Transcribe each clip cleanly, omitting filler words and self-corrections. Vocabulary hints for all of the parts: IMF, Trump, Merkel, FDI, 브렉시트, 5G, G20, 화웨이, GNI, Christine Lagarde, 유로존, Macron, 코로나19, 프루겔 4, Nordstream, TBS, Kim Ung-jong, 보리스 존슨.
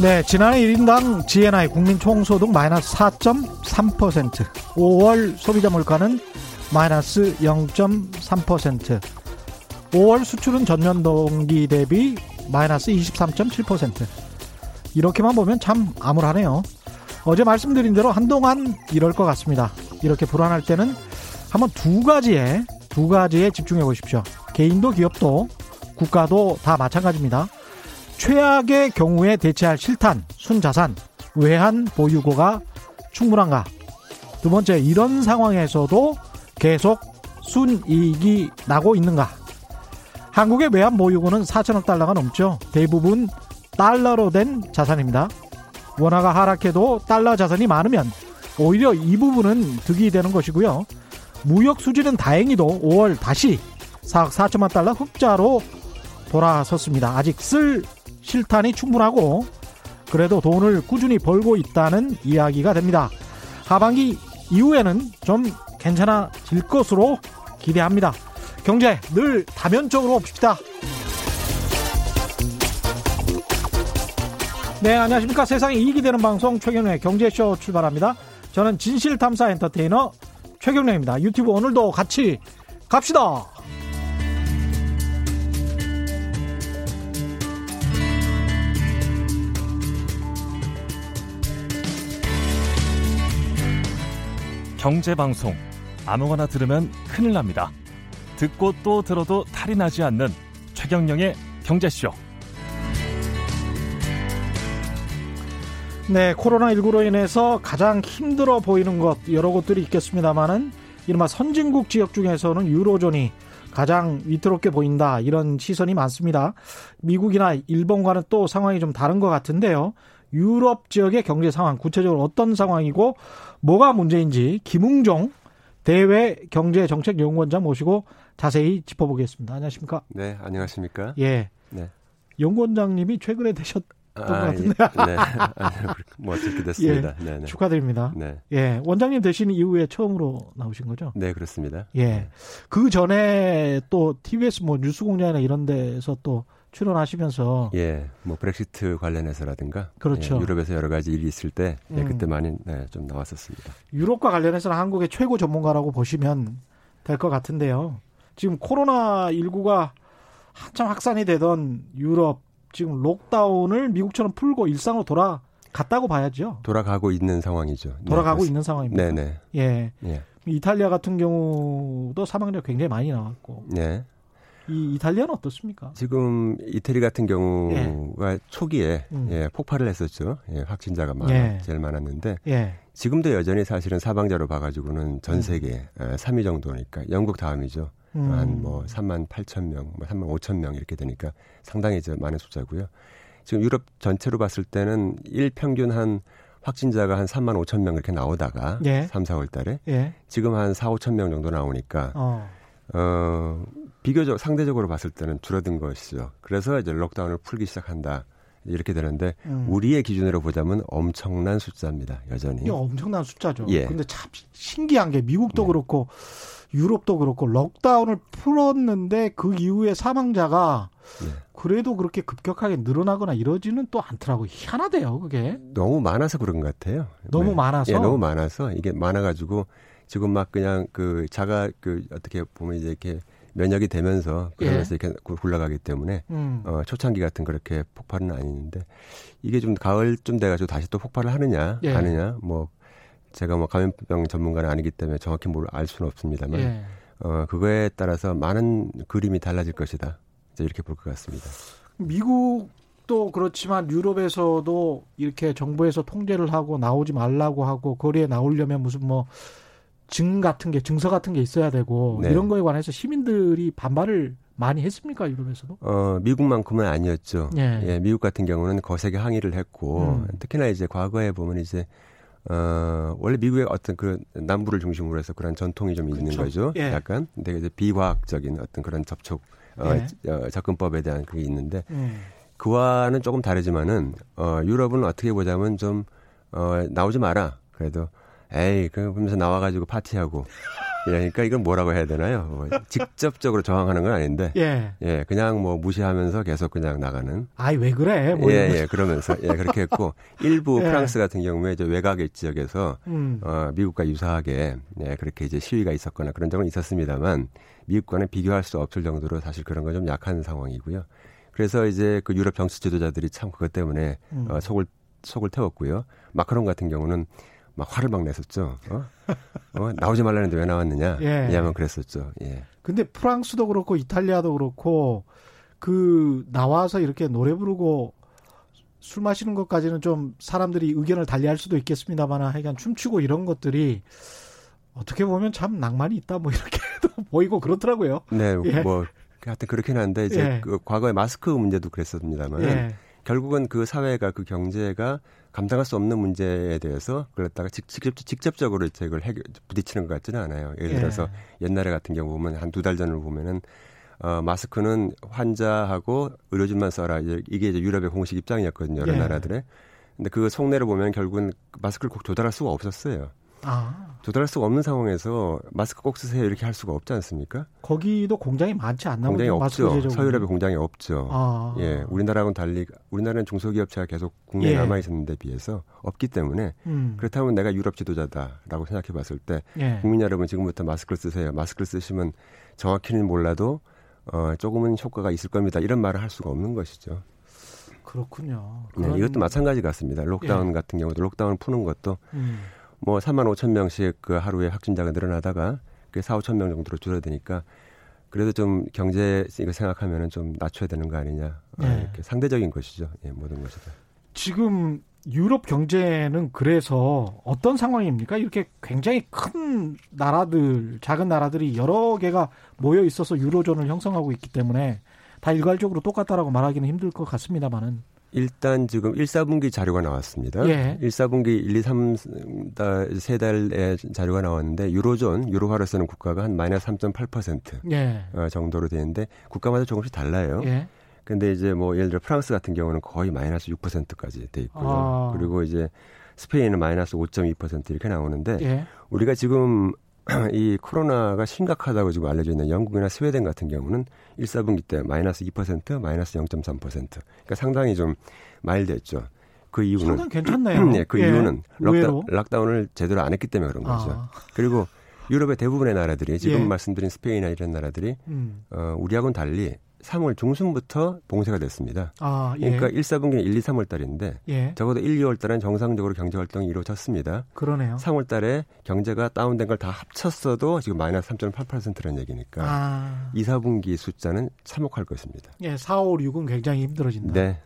네, 지난해 1인당 GNI 국민 총소득 마이너스 4.3%, 5월 소비자 물가는 마이너스 0.3%, 5월 수출은 전년 동기 대비 마이너스 23.7%. 이렇게만 보면 참 암울하네요. 어제 말씀드린 대로 한동안 이럴 것 같습니다. 이렇게 불안할 때는 한번 두 가지에 집중해 보십시오. 개인도 기업도 국가도 다 마찬가지입니다. 최악의 경우에 대체할 실탄, 순자산, 외환 보유고가 충분한가? 두 번째, 이런 상황에서도 계속 순이익이 나고 있는가? 한국의 외환 보유고는 4천억 달러가 넘죠. 대부분 달러로 된 자산입니다. 원화가 하락해도 달러 자산이 많으면 오히려 이 부분은 득이 되는 것이고요. 무역 수지는 다행히도 5월 다시 4억 4천만 달러 흑자로 돌아섰습니다. 아직 쓸 실탄이 충분하고 그래도 돈을 꾸준히 벌고 있다는 이야기가 됩니다. 하반기 이후에는 좀 괜찮아질 것으로 기대합니다. 경제 늘 다면적으로 봅시다. 네, 안녕하십니까. 세상에 이익이 되는 방송 최경련의 경제쇼 출발합니다. 저는 진실탐사 엔터테이너 최경련입니다. 유튜브 오늘도 같이 갑시다. 경제방송 아무거나 들으면 큰일 납니다. 듣고 또 들어도 탈이 나지 않는 최경영의 경제쇼. 네, 코로나19로 인해서 가장 힘들어 보이는 것 여러 곳들이 있겠습니다만은 이른바 선진국 지역 중에서는 유로존이 가장 위태롭게 보인다, 이런 시선이 많습니다. 미국이나 일본과는 또 상황이 좀 다른 것 같은데요. 유럽 지역의 경제 상황, 구체적으로 어떤 상황이고 뭐가 문제인지 김웅종 대외경제정책연구원장 모시고 자세히 짚어보겠습니다. 안녕하십니까? 네, 안녕하십니까? 예. 네. 연구원장님이 최근에 되셨던 것 같은데. 예. 네. 뭐 어떻게 됐습니다. 예. 네, 네. 축하드립니다. 네. 예. 원장님 되신 이후에 처음으로 나오신 거죠? 네, 그렇습니다. 예. 네. 그 전에 또 TBS 뭐 뉴스공장이나 이런 데서 또 출연하시면서 예, 뭐 브렉시트 관련해서라든가 그렇죠. 예, 유럽에서 여러 가지 일이 있을 때 예, 그때 많이 네, 좀 나왔었습니다. 유럽과 관련해서는 한국의 최고 전문가라고 보시면 될 것 같은데요. 지금 코로나19가 한참 확산이 되던 유럽, 지금 록다운을 미국처럼 풀고 일상으로 돌아갔다고 봐야죠. 돌아가고 있는 상황이죠. 돌아가고 네, 있는 상황입니다. 네네. 예. 예. 이탈리아 같은 경우도 사망자 굉장히 많이 나왔고. 네. 이 이탈리아는 어떻습니까? 지금 이태리 같은 경우가 예. 초기에 예, 폭발을 했었죠. 예, 확진자가 예. 제일 많았는데 예. 지금도 여전히 사실은 사망자로 봐가지고는 전 세계 3위 정도니까 영국 다음이죠. 한 뭐 3만 8천 명, 3만 5천 명 이렇게 되니까 상당히 이제 많은 숫자고요. 지금 유럽 전체로 봤을 때는 일평균 한 확진자가 한 3만 5천 명 이렇게 나오다가 예. 3, 4월 달에 예. 지금 한 4, 5천 명 정도 나오니까 비교적 상대적으로 봤을 때는 줄어든 것이죠. 그래서 이제 록다운을 풀기 시작한다 이렇게 되는데 우리의 기준으로 보자면 엄청난 숫자입니다. 여전히. 엄청난 숫자죠. 예. 근데 참 신기한 게 미국도 네. 그렇고 유럽도 그렇고 록다운을 풀었는데 그 이후에 사망자가 네. 그래도 그렇게 급격하게 늘어나거나 이러지는 또 않더라고요. 희한하대요. 그게. 너무 많아서 그런 것 같아요. 너무 네. 많아서? 예, 너무 많아서. 이게 많아가지고 지금 막 그냥 그 자가 그 어떻게 보면 이제 이렇게 면역이 되면서 그러면서 예. 이렇게 굴러가기 때문에 초창기 같은 그렇게 폭발은 아니는데 이게 좀 가을쯤 돼가지고 다시 또 폭발을 하느냐 예. 아니냐 뭐 제가 뭐 감염병 전문가는 아니기 때문에 정확히 뭘 알 수는 없습니다만 예. 그거에 따라서 많은 그림이 달라질 것이다 이제 이렇게 볼 것 같습니다. 미국도 그렇지만 유럽에서도 이렇게 정부에서 통제를 하고 나오지 말라고 하고 거리에 나오려면 무슨 뭐 증서 같은 게 있어야 되고 네. 이런 거에 관해서 시민들이 반발을 많이 했습니까? 유럽에서도? 미국만큼은 아니었죠. 네. 예, 미국 같은 경우는 거세게 항의를 했고 특히나 이제 과거에 보면 이제 원래 미국의 어떤 그 남부를 중심으로 해서 그런 전통이 좀 그렇죠. 있는 거죠. 예. 약간 되게 이제 비과학적인 어떤 그런 접촉 예. 접근법에 대한 그게 있는데 그와는 조금 다르지만은 유럽은 어떻게 보자면 좀 나오지 마라. 그래도 에이, 그러면서 나와가지고 파티하고 그러니까 이건 뭐라고 해야 되나요? 뭐 직접적으로 저항하는 건 아닌데, 예, 그냥 뭐 무시하면서 계속 그냥 나가는. 아이 왜 그래? 뭐 예, 그러면서 예 그렇게 했고 일부 프랑스 같은 경우에 이제 외곽의 지역에서 미국과 유사하게 예, 그렇게 이제 시위가 있었거나 그런 적은 있었습니다만 미국과는 비교할 수 없을 정도로 사실 그런 건 좀 약한 상황이고요. 그래서 이제 그 유럽 정치 지도자들이 참 그것 때문에 속을 태웠고요. 마크롱 같은 경우는 막 화를 막 냈었죠. 나오지 말라는데 왜 나왔느냐? 하면 그랬었죠. 예. 근데 프랑스도 그렇고 이탈리아도 그렇고 그 나와서 이렇게 노래 부르고 술 마시는 것까지는 좀 사람들이 의견을 달리할 수도 있겠습니다만 하여간 춤추고 이런 것들이 어떻게 보면 참 낭만이 있다 뭐 이렇게도 보이고 그렇더라고요. 네, 예. 뭐 하여튼 그렇긴 한데 이제 그 과거에 마스크 문제도 그랬었습니다만 결국은 그 사회가 그 경제가 감당할 수 없는 문제에 대해서 그랬다가 직접적으로 이걸 부딪히는 것 같지는 않아요. 예를 들어서 옛날에 같은 경우 보면 한 두 달 전을 보면은 마스크는 환자하고 의료진만 써라. 이게 이제 유럽의 공식 입장이었거든요. 여러 나라들의. 근데 그 속내를 보면 결국은 마스크를 꼭 조달할 수가 없었어요. 조달할 수가 없는 상황에서 마스크 꼭 쓰세요 이렇게 할 수가 없지 않습니까? 거기도 공장이 많지 않나 보죠. 공장이 없죠. 서유럽의 공장이 없죠. 예, 우리나라하고는 달리 우리나라는 중소기업체가 계속 국내에 남아 있었는 데 비해서 없기 때문에 그렇다면 내가 유럽 지도자다라고 생각해 봤을 때 국민 여러분 지금부터 마스크를 쓰세요. 마스크를 쓰시면 정확히는 몰라도 조금은 효과가 있을 겁니다. 이런 말을 할 수가 없는 것이죠. 그렇군요. 네, 이것도 마찬가지 같습니다. 록다운 같은 경우도 록다운을 푸는 것도 뭐 3만 5천 명씩 그 하루에 확진자가 늘어나다가 그 4, 5천 명 정도로 줄어드니까 그래도 좀 경제 이거 생각하면은 좀 낮춰야 되는 거 아니냐 이렇게 상대적인 것이죠. 예, 모든 것이 다. 지금 유럽 경제는 그래서 어떤 상황입니까? 이렇게 굉장히 큰 나라들, 작은 나라들이 여러 개가 모여 있어서 유로존을 형성하고 있기 때문에 다 일괄적으로 똑같다라고 말하기는 힘들 것 같습니다만은. 일단 지금 1, 4분기 자료가 나왔습니다. 1, 4분기 1, 2, 3달, 세 달의 자료가 나왔는데 유로존, 유로화로 쓰는 국가가 한 마이너스 3.8% 정도로 되는데 국가마다 조금씩 달라요. 그런데 이제 뭐 예를 들어 프랑스 같은 경우는 거의 마이너스 6%까지 돼 있고요. 그리고 이제 스페인은 마이너스 5.2% 이렇게 나오는데 우리가 지금 이 코로나가 심각하다고 지금 알려져 있는 영국이나 스웨덴 같은 경우는 1, 4분기 때 마이너스 2%, 마이너스 0.3%. 그러니까 상당히 좀 마일드했죠. 그 이유는. 상당히 괜찮네요. 네, 그 이유는 락다운을 제대로 안 했기 때문에 그런 거죠. 그리고 유럽의 대부분의 나라들이 지금 말씀드린 스페인이나 이런 나라들이 우리하고는 달리 3월 중순부터 봉쇄가 됐습니다. 그러니까 1, 4분기는 1, 2, 3월 달인데 적어도 1, 2월 달은 정상적으로 경제활동이 이루어졌습니다. 그러네요. 3월 달에 경제가 다운된 걸 다 합쳤어도 지금 마이너스 3.8%라는 얘기니까 2, 4분기 숫자는 참혹할 것입니다. 예, 4, 5, 6은 굉장히 힘들어진다. 네.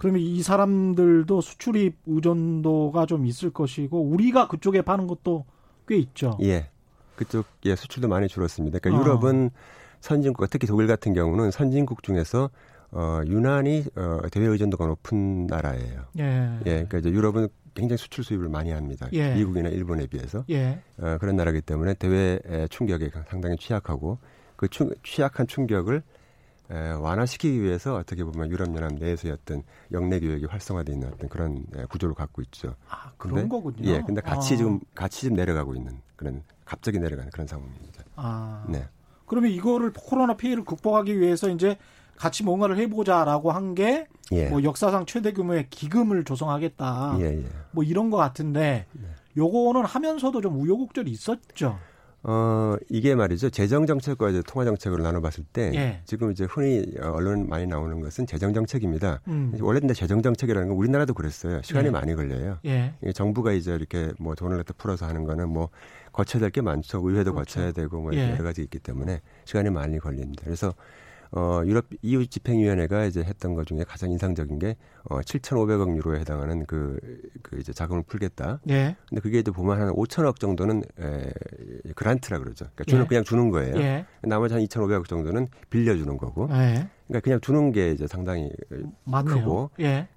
그러면 이 사람들도 수출입 의존도가 좀 있을 것이고 우리가 그쪽에 파는 것도 꽤 있죠. 예, 그쪽 예 수출도 많이 줄었습니다. 그러니까 유럽은 선진국, 특히 독일 같은 경우는 선진국 중에서 유난히 대외 의존도가 높은 나라예요. 그러니까 이제 유럽은 굉장히 수출 수입을 많이 합니다. 미국이나 일본에 비해서 그런 나라이기 때문에 대외 충격에 상당히 취약하고 그 취약한 충격을 완화시키기 위해서 어떻게 보면 유럽연합 내에서의 어떤 영내 교역이 활성화되어 있는 어떤 그런 구조를 갖고 있죠. 그런 거군요. 예, 근데 같이 지금 내려가고 있는 그런 갑자기 내려가는 그런 상황입니다. 네. 그러면 이거를 코로나 피해를 극복하기 위해서 이제 같이 뭔가를 해보자라고 한 게 뭐 역사상 최대 규모의 기금을 조성하겠다. 뭐 이런 것 같은데 요거는 하면서도 좀 우여곡절이 있었죠. 이게 말이죠. 재정 정책과 이제 통화 정책으로 나눠봤을 때 지금 이제 흔히 언론 많이 나오는 것은 재정 정책입니다. 원래 근데 재정 정책이라는 건 우리나라도 그랬어요. 시간이 많이 걸려요. 정부가 이제 이렇게 뭐 돈을 갖다 풀어서 하는 거는 뭐 거쳐야 될 게 많죠. 의회도 그렇죠. 거쳐야 되고 뭐 여러 가지 있기 때문에 시간이 많이 걸립니다. 그래서 유럽 EU 집행위원회가 이제 했던 것 중에 가장 인상적인 게 7,500억 유로에 해당하는 그 이제 자금을 풀겠다. 근데 그게 이제 보면 한 5,000억 정도는 그란트라 그러죠. 그러니까 그냥 주는 거예요. 나머지 한 2,500억 정도는 빌려주는 거고. 그러니까 그냥 주는 게 이제 상당히 맞네요. 크고.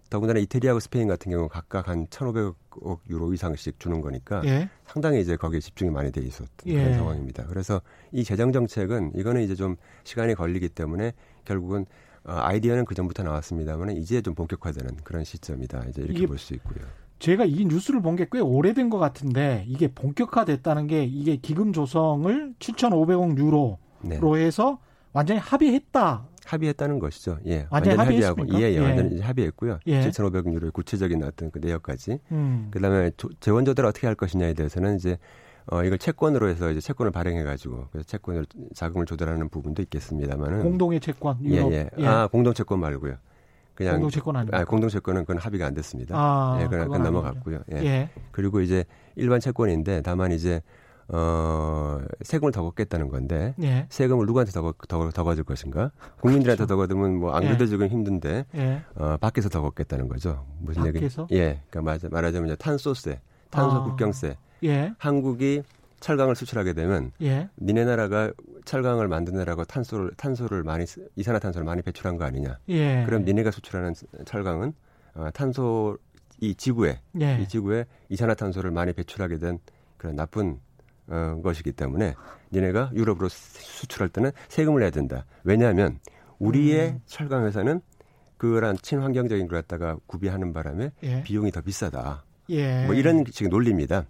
더군다나 이태리하고 스페인 같은 경우 각각 한 1,500억 유로 이상씩 주는 거니까 상당히 이제 거기에 집중이 많이 돼 있었던 그런 상황입니다. 그래서 이 재정 정책은 이거는 이제 좀 시간이 걸리기 때문에 결국은 아이디어는 그 전부터 나왔습니다만 이제 좀 본격화되는 그런 시점이다. 이제 이렇게 볼 수 있고요. 제가 이 뉴스를 본 게 꽤 오래된 것 같은데 이게 본격화됐다는 게 이게 기금 조성을 7,500억 유로로 네. 해서 완전히 합의했다. 합의했다는 것이죠. 예, 완전히 합의하고 예, 완전히 합의했고요. 예. 7,500억 유로의 구체적인 어떤 그 내역까지. 그다음에 재원조달을 어떻게 할 것이냐에 대해서는 이제 이걸 채권으로 해서 이제 채권을 발행해가지고 그래서 채권을 자금을 조달하는 부분도 있겠습니다만은 공동의 채권. 유럽. 예, 예. 아 공동 채권 말고요. 그냥 공동 채권 아니에요? 아, 공동 채권은 그건 합의가 안 됐습니다. 아, 예, 그건 넘어갔고요. 예. 예. 그리고 이제 일반 채권인데 다만 이제 세금을 더 걷겠다는 건데 예. 세금을 누구한테 더 걷을 것인가? 국민들한테 더 걷으면 뭐 안 그래도 지금 힘든데 예. 밖에서 더 걷겠다는 거죠. 무슨 밖에서? 얘기? 예, 그러니까 말하자면 이제 탄소세, 탄소 국경세. 예. 한국이 철강을 수출하게 되면 예. 니네 나라가 철강을 만드느라고 탄소를 많이 이산화탄소를 많이 배출한 거 아니냐? 예. 그럼 니네가 수출하는 철강은 탄소 예. 이 지구에 이산화탄소를 많이 배출하게 된 그런 나쁜 것이기 때문에 니네가 유럽으로 수출할 때는 세금을 내야 된다. 왜냐하면 우리의 철강 회사는 그런 친환경적인 걸 갖다가 구비하는 바람에 예. 비용이 더 비싸다. 예. 뭐 이런 지금 논리입니다.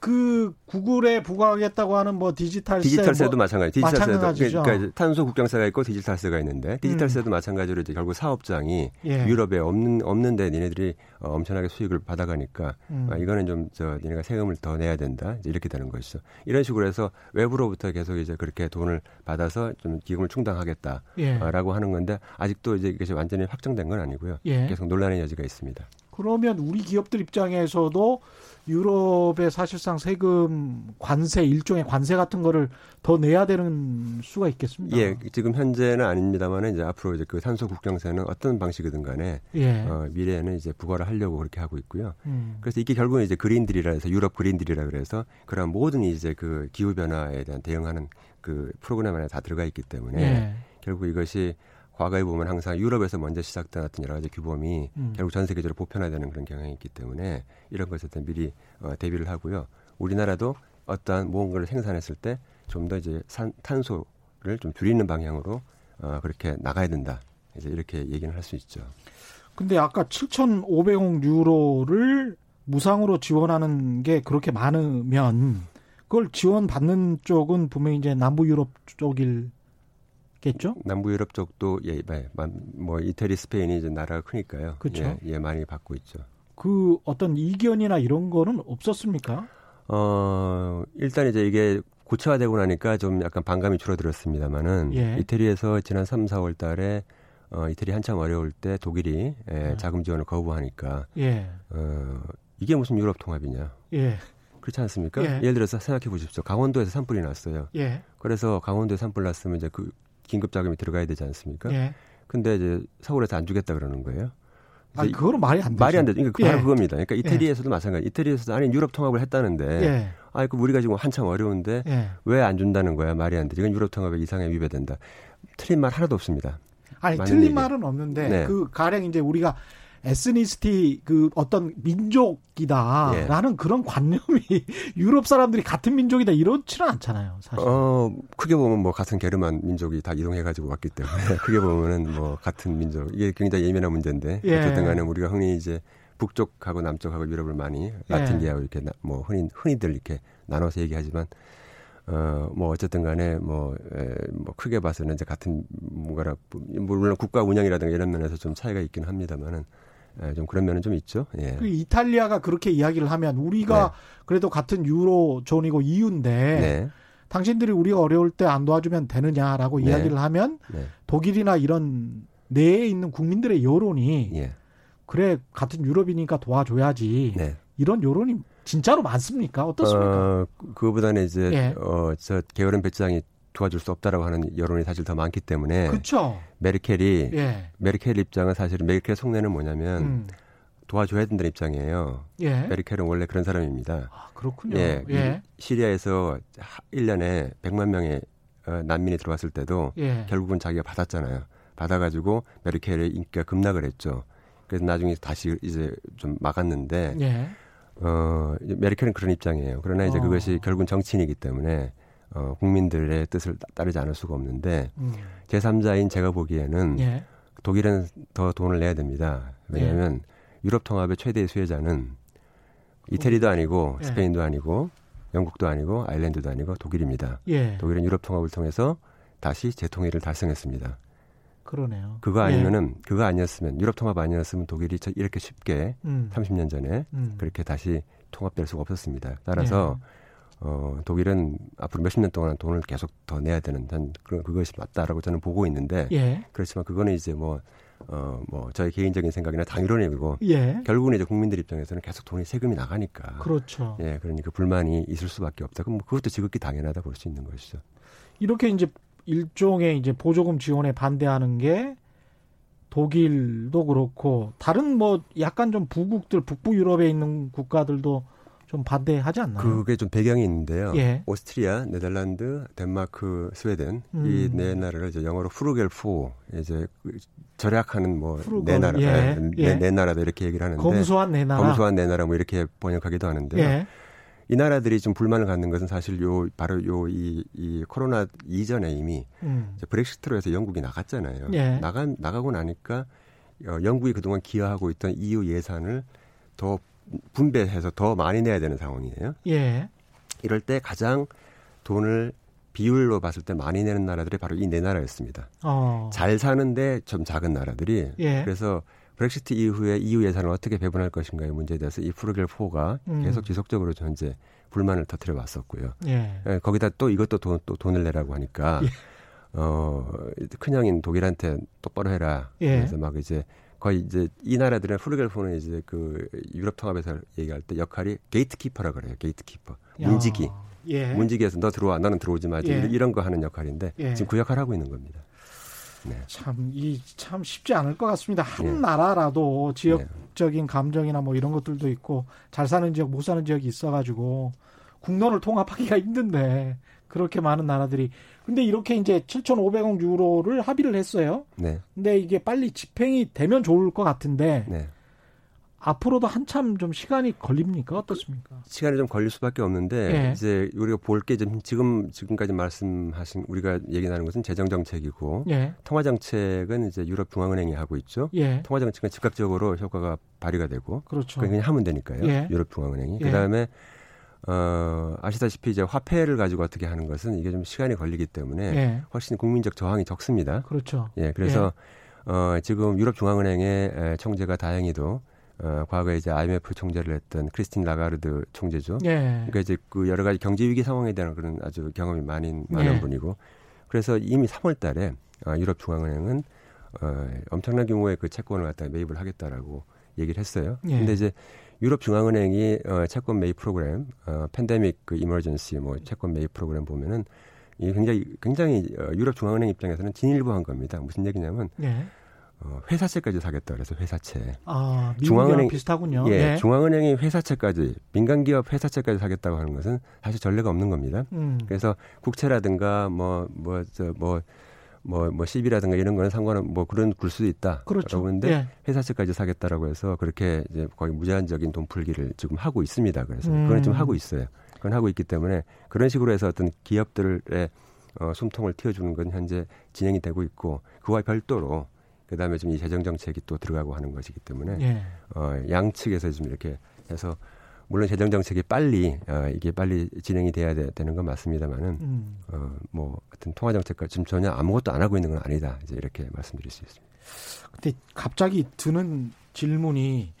그 구글에 부과하겠다고 하는 뭐 디지털세도 뭐 마찬가지. 디지털세도 그러니까 탄소 국경세가 있고 디지털세가 있는데 디지털세도 마찬가지로 이제 결국 사업장이 예. 유럽에 없는데 니네들이 엄청나게 수익을 받아가니까 이거는 좀 니네가 세금을 더 내야 된다 이렇게 되는 것이죠. 이런 식으로 해서 외부로부터 계속 이제 그렇게 돈을 받아서 좀 기금을 충당하겠다라고 예. 하는 건데 아직도 이제 이것이 완전히 확정된 건 아니고요. 예. 계속 논란의 여지가 있습니다. 그러면 우리 기업들 입장에서도 유럽에 사실상 세금 관세 일종의 관세 같은 거를 더 내야 되는 수가 있겠습니다. 예, 지금 현재는 아닙니다만 이제 앞으로 이제 그 탄소 국경세는 어떤 방식이든 간에 예. 미래에는 이제 부과를 하려고 그렇게 하고 있고요. 그래서 이게 결국은 이제 그린딜이라 해서 유럽 그린딜이라 그래서 그런 모든 이제 그 기후 변화에 대한 대응하는 그 프로그램 안에 다 들어가 있기 때문에 예. 결국 이것이 과거에 보면 항상 유럽에서 먼저 시작된 같은 여러 가지 규범이 결국 전 세계적으로 보편화되는 그런 경향이 있기 때문에 이런 것에 대한 미리 대비를 하고요. 우리나라도 어떠한 무언가를 생산했을 때 좀 더 이제 탄소를 좀 줄이는 방향으로 그렇게 나가야 된다. 이제 이렇게 얘기를 할 수 있죠. 근데 아까 7,500억 유로를 무상으로 지원하는 게 그렇게 많으면 그걸 지원받는 쪽은 분명히 이제 남부 유럽 쪽일. 겠죠? 남부 유럽 쪽도 예, 뭐 이태리, 스페인이 이제 나라가 크니까요. 그렇죠. 예, 많이 받고 있죠. 그 어떤 이견이나 이런 거는 없었습니까? 일단 이제 이게 고체화되고 나니까 좀 약간 반감이 줄어들었습니다만은 예. 이태리에서 지난 3, 4월 달에 이태리 한참 어려울 때 독일이 자금 지원을 거부하니까 예. 이게 무슨 유럽 통합이냐? 예. 그렇지 않습니까? 예. 예를 들어서 생각해 보십시오. 강원도에서 산불이 났어요. 예. 그래서 강원도에 산불 났으면 이제 그 긴급 자금이 들어가야 되지 않습니까? 예. 근데 이제 서울에서 안 주겠다 그러는 거예요. 아, 그거는 말이 안 되죠. 말이 안 되죠. 그러니까 예. 바로 그겁니다. 그러니까 이태리에서도 예. 마찬가지. 이태리에서도 아니 유럽 통합을 했다는데, 예. 아, 그 우리가 지금 한참 어려운데 예. 왜 안 준다는 거야? 말이 안 되죠. 이건 유럽 통합에 이상에 위배된다. 틀린 말 하나도 없습니다. 아니 틀린 얘기. 말은 없는데 네. 그 가령 이제 우리가 에스니스티 그 어떤 민족이다라는 예. 그런 관념이 유럽 사람들이 같은 민족이다 이렇지는 않잖아요, 사실. 크게 보면 뭐 같은 게르만 민족이 다 이동해가지고 왔기 때문에 크게 보면은 뭐 같은 민족 이게 굉장히 예민한 문제인데 예. 어쨌든간에 우리가 흔히 이제 북쪽하고 남쪽하고 유럽을 많이 라틴계하고 예. 이렇게 뭐 흔히들 이렇게 나눠서 얘기하지만. 뭐 어쨌든간에 뭐 크게 봐서는 이제 같은 뭔가라 물론 국가 운영이라든가 이런 면에서 좀 차이가 있긴 합니다만은. 예, 좀 그런 면은 좀 있죠. 예. 그 이탈리아가 그렇게 이야기를 하면 우리가 네. 그래도 같은 유로존이고 EU인데 네. 당신들이 우리가 어려울 때 안 도와주면 되느냐라고 네. 이야기를 하면 네. 독일이나 이런 내에 있는 국민들의 여론이 네. 그래 같은 유럽이니까 도와줘야지 네. 이런 여론이 진짜로 많습니까? 어떻습니까? 그거보다는 이제 예. 저 게으른 배짱이 도와줄 수 없다라고 하는 여론이 사실 더 많기 때문에 그렇죠. 메르켈 입장은 사실은 메르켈 속내는 뭐냐면 도와줘야 된다는 입장이에요. 예. 메르켈은 원래 그런 사람입니다. 아, 그렇군요. 예, 예. 시리아에서 1년에 100만 명의 난민이 들어왔을 때도 예. 결국은 자기가 받았잖아요. 받아가지고 메르켈의 인기가 급락을 했죠. 그래서 나중에 다시 이제 좀 막았는데 예. 메르켈은 그런 입장이에요. 그러나 이제 그것이 결국은 정치인이기 때문에 국민들의 뜻을 따르지 않을 수가 없는데 제3자인 제가 보기에는 예. 독일은 더 돈을 내야 됩니다. 왜냐하면 유럽 통합의 최대의 수혜자는 이태리도 아니고 스페인도 아니고 영국도 아니고 아일랜드도 아니고 독일입니다. 예. 독일은 유럽 통합을 통해서 다시 재통일을 달성했습니다. 그러네요. 그거 아니면은 그거 아니었으면 유럽 통합 아니었으면 독일이 이렇게 쉽게 30년 전에 그렇게 다시 통합될 수가 없었습니다. 따라서 독일은 앞으로 몇십 년 동안 돈을 계속 더 내야 되는 그것이 맞다라고 저는 보고 있는데 그렇지만 그거는 이제 뭐 저희 개인적인 생각이나 당 이론이고 결국은 이제 국민들 입장에서는 계속 돈이 세금이 나가니까 그렇죠. 예, 그러니까 불만이 있을 수밖에 없다. 그럼 뭐 그것도 지극히 당연하다 볼 수 있는 것이죠. 이렇게 이제 일종의 이제 보조금 지원에 반대하는 게 독일도 그렇고 다른 뭐 약간 좀 부국들 북부 유럽에 있는 국가들도 좀 반대하지 않나요? 그게 좀 배경이 있는데요. 예. 오스트리아, 네덜란드, 덴마크, 스웨덴 이 네 나라를 이제 영어로 Frugal Four 이제 절약하는 뭐 네 나라, 네 나라도 이렇게 얘기를 하는데 검소한 네 나라, 검소한 네 나라 뭐 이렇게 번역하기도 하는데요. 예. 이 나라들이 좀 불만을 갖는 것은 사실 바로 이 코로나 이전에 이미 이제 브렉시트로 해서 영국이 나갔잖아요. 예. 나가고 나니까 영국이 그동안 기여하고 있던 EU 예산을 더 분배해서 더 많이 내야 되는 상황이에요. 예. 이럴 때 가장 돈을 비율로 봤을 때 많이 내는 나라들이 바로 이 네 나라였습니다. 잘 사는데 좀 작은 나라들이 그래서 브렉시트 이후에 EU 예산을 어떻게 배분할 것인가의 문제에 대해서 이 프루겔 4가 계속 지속적으로 현재 불만을 터뜨려 왔었고요. 예. 거기다 또 이것도 돈을 내라고 하니까 큰형인 독일한테 똑바로 해라. 그래서 막 이제 거의 이제 이 나라들은 프루겔 4는 이제 그 유럽 통합에서 얘기할 때 역할이 게이트키퍼라 그래요. 게이트키퍼 문지기 문지기에서 너 들어와 나는 들어오지 마지 이런 거 하는 역할인데 지금 그 역할을 하고 있는 겁니다. 네. 참 쉽지 않을 것 같습니다. 한 나라라도 지역적인 감정이나 뭐 이런 것들도 있고 잘 사는 지역, 못 사는 지역이 있어가지고 국론을 통합하기가 힘든데 그렇게 많은 나라들이 근데 이렇게 이제 7,500억 유로를 합의를 했어요. 네. 근데 이게 빨리 집행이 되면 좋을 것 같은데 앞으로도 한참 좀 시간이 걸립니까? 어떻습니까? 시간이 좀 걸릴 수밖에 없는데 이제 우리가 볼 게 지금까지 말씀하신 우리가 얘기하는 것은 재정 정책이고 통화 정책은 이제 유럽 중앙은행이 하고 있죠. 통화 정책은 즉각적으로 효과가 발휘가 되고 그렇죠. 그냥 하면 되니까요. 유럽 중앙은행이 그다음에 아시다시피 이제 화폐를 가지고 어떻게 하는 것은 이게 좀 시간이 걸리기 때문에 훨씬 국민적 저항이 적습니다. 그렇죠. 예, 그래서 지금 유럽 중앙은행의 총재가 다행히도 과거에 이제 IMF 총재를 했던 크리스틴 라가르드 총재죠. 그러니까 이제 그 여러 가지 경제 위기 상황에 대한 그런 아주 경험이 많은 분이고, 그래서 이미 3월달에 유럽 중앙은행은 엄청난 규모의 그 채권을 갖다 매입을 하겠다라고 얘기를 했어요. 그런데 이제 유럽 중앙은행이 채권 매입 프로그램, 팬데믹 그 이머전시 뭐 채권 매입 프로그램 보면은 이 굉장히 유럽 중앙은행 입장에서는 진일보한 겁니다. 무슨 얘기냐면. 회사채까지 사겠다 그래서 회사채. 아, 중앙은행 비슷하군요. 예, 중앙은행이 회사채까지 민간기업 회사채까지 사겠다고 하는 것은 사실 전례가 없는 겁니다. 그래서 국채라든가 CB라든가 이런 거는 상관은 뭐 그런 굴 수도 있다. 그렇죠. 그런데 회사채까지 사겠다라고 해서 그렇게 이제 거의 무제한적인 돈 풀기를 지금 하고 있습니다. 그래서 그건 좀 하고 있어요. 그건 하고 있기 때문에 그런 식으로 해서 어떤 기업들의 숨통을 틔워주는 건 현재 진행이 되고 있고 그와 별도로. 그다음에 좀 이 재정 정책이 또 들어가고 하는 것이기 때문에 양측에서 좀 이렇게 해서 물론 재정 정책이 빨리 진행이 돼야 되는 건 맞습니다만은 뭐 어떤 통화 정책과 지금 전혀 아무것도 안 하고 있는 건 아니다 이제 이렇게 말씀드릴 수 있습니다. 근데 갑자기 드는 질문이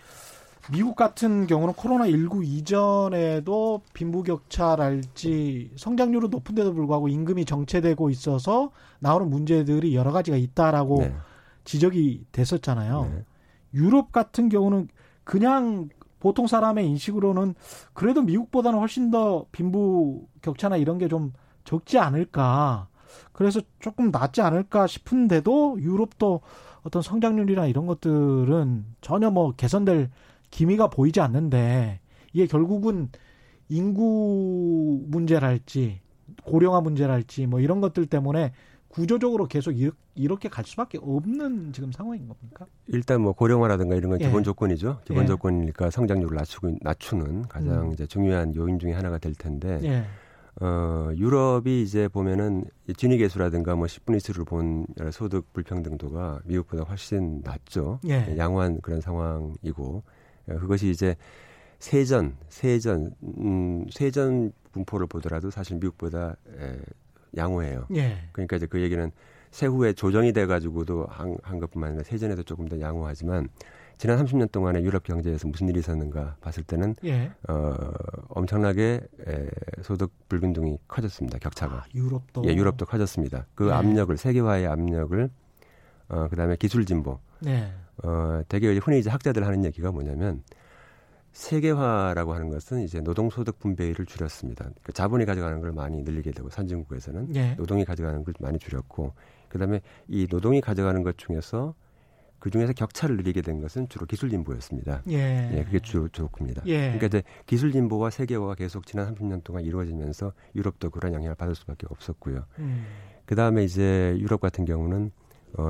미국 같은 경우는 코로나 19 이전에도 빈부격차랄지 성장률은 높은데도 불구하고 임금이 정체되고 있어서 나오는 문제들이 여러 가지가 있다라고. 네. 지적이 됐었잖아요. 네. 유럽 같은 경우는 그냥 보통 사람의 인식으로는 그래도 미국보다는 훨씬 더 빈부 격차나 이런 게 좀 적지 않을까. 그래서 조금 낫지 않을까 싶은데도 유럽도 어떤 성장률이나 이런 것들은 전혀 뭐 개선될 기미가 보이지 않는데 이게 결국은 인구 문제랄지 고령화 문제랄지 뭐 이런 것들 때문에 구조적으로 계속 이렇게 갈 수밖에 없는 지금 상황인 겁니까? 일단 뭐 고령화라든가 이런 건 기본 조건이죠. 기본 조건이니까 성장률을 낮추는 가장 이제 중요한 요인 중에 하나가 될 텐데 유럽이 이제 보면은 진위계수라든가 뭐 10분의 1로 본 소득 불평등도가 미국보다 훨씬 낮죠. 예. 양호한 그런 상황이고 그것이 이제 세전 분포를 보더라도 사실 미국보다 양호해요. 예. 그러니까 이제 그 얘기는 세후에 조정이 돼가지고도 한 것뿐만 아니라 세전에도 조금 더 양호하지만 지난 30년 동안에 유럽 경제에서 무슨 일이 있었는가 봤을 때는 예. 엄청나게 소득 불균등이 커졌습니다. 격차가. 유럽도. 예, 유럽도 커졌습니다. 그 예. 압력을 세계화의 압력을 그다음에 기술 진보. 네. 되게 흔히 이제 학자들 하는 얘기가 뭐냐면 세계화라고 하는 것은 이제 노동 소득 분배율을 줄였습니다. 그러니까 자본이 가져가는 걸 많이 늘리게 되고 선진국에서는 예. 노동이 가져가는 걸 많이 줄였고 그다음에 이 노동이 가져가는 것 중에서 그중에서 격차를 늘리게 된 것은 주로 기술 진보였습니다. 예. 예, 그게 주로 조금입니다. 예. 그러니까 이제 기술 진보와 세계화가 계속 지난 30년 동안 이루어지면서 유럽도 그런 영향을 받을 수밖에 없었고요. 그다음에 이제 유럽 같은 경우는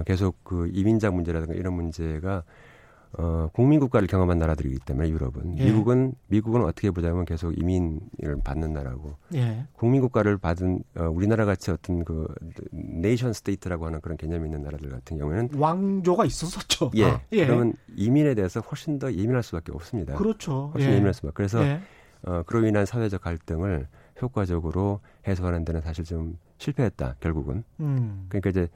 계속 그 이민자 문제라든가 이런 문제가 국민국가를 경험한 나라들이기 때문에 유럽은 예. 미국은 어떻게 보자면 계속 이민을 받는 나라고 예. 국민국가를 받은 우리나라 같이 어떤 그 네이션 스테이트라고 하는 그런 개념이 있는 나라들 같은 경우에는 왕조가 있었었죠. 예. 아, 예. 그러면 이민에 대해서 훨씬 더 예민할 수밖에 없습니다. 그렇죠. 훨씬 예. 예민할 수밖에. 그래서 예. 그로 인한 사회적 갈등을 효과적으로 해소하는 데는 사실 좀 실패했다. 결국은. 그러니까 이제.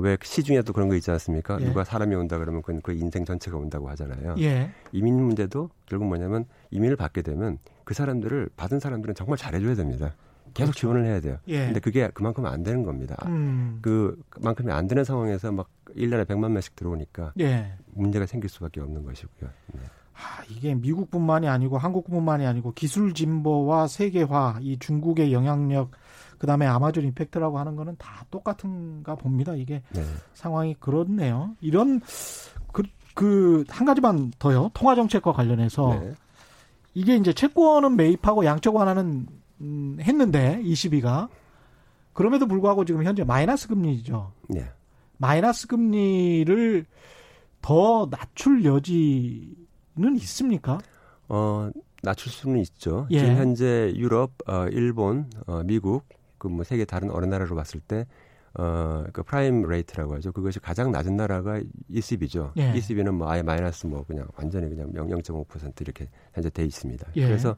왜 시중에도 그런 거 있지 않습니까? 예. 누가 사람이 온다 그러면 그건 그 인생 전체가 온다고 하잖아요. 예. 이민 문제도 결국 뭐냐면 이민을 받게 되면 그 사람들을 받은 사람들은 정말 잘해줘야 됩니다. 계속 그렇죠. 지원을 해야 돼요. 예. 근데 그게 그만큼 안 되는 겁니다. 그만큼이 안 되는 상황에서 막 1년에 100만 명씩 들어오니까 예. 문제가 생길 수밖에 없는 것이고요. 네. 이게 미국뿐만이 아니고 한국뿐만이 아니고 기술 진보와 세계화, 이 중국의 영향력 그다음에 아마존 임팩트라고 하는 거는 다 똑같은가 봅니다. 이게 네. 상황이 그렇네요. 이런 한 가지만 더요. 통화 정책과 관련해서 네. 이게 이제 채권은 매입하고 양적 완화는 했는데 ECB가 그럼에도 불구하고 지금 현재 마이너스 금리죠. 네. 마이너스 금리를 더 낮출 여지는 있습니까? 낮출 수는 있죠. 예. 지금 현재 유럽, 일본, 미국 그 뭐 세계 다른 어느 나라로 봤을 때 그 프라임 레이트라고 하죠. 그것이 가장 낮은 나라가 ECB죠. 예. ECB는 뭐 아예 마이너스 뭐 그냥 완전히 그냥 0.5% 이렇게 현재 돼 있습니다. 예. 그래서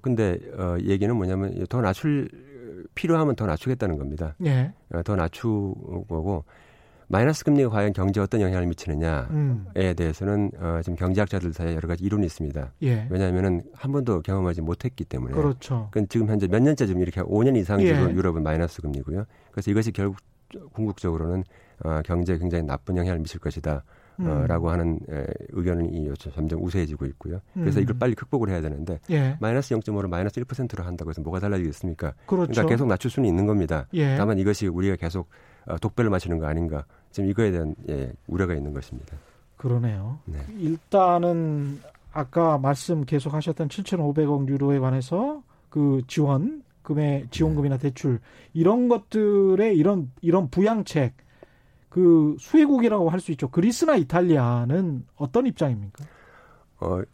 근데 얘기는 뭐냐면 더 낮출 필요하면 더 낮추겠다는 겁니다. 예. 더 낮추고 마이너스 금리가 과연 경제에 어떤 영향을 미치느냐에 대해서는 지금 경제학자들 사이에 여러 가지 이론이 있습니다. 예. 왜냐하면은 한 번도 경험하지 못했기 때문에. 그렇죠. 그건 지금 현재 몇 년째 지금 이렇게 5년 이상 예. 유럽은 마이너스 금리고요. 그래서 이것이 결국 궁극적으로는 경제에 굉장히 나쁜 영향을 미칠 것이다. 라고 하는 의견이 점점 우세해지고 있고요. 그래서 이걸 빨리 극복을 해야 되는데 예. 마이너스 0.5를 마이너스 1%로 한다고 해서 뭐가 달라지겠습니까? 그렇죠. 그러니까 계속 낮출 수는 있는 겁니다. 예. 다만 이것이 우리가 계속 독배를 마시는 거 아닌가. 지금 이거에 대한 우려가 있는 것입니다. 그러네요. 네. 일단은 아까 말씀 계속 하셨던 7,500억 유로에 관해서 그 지원금이나 대출 이런 것들의 이런 부양책 그 수혜국이라고 할 수 있죠. 그리스나 이탈리아는 어떤 입장입니까?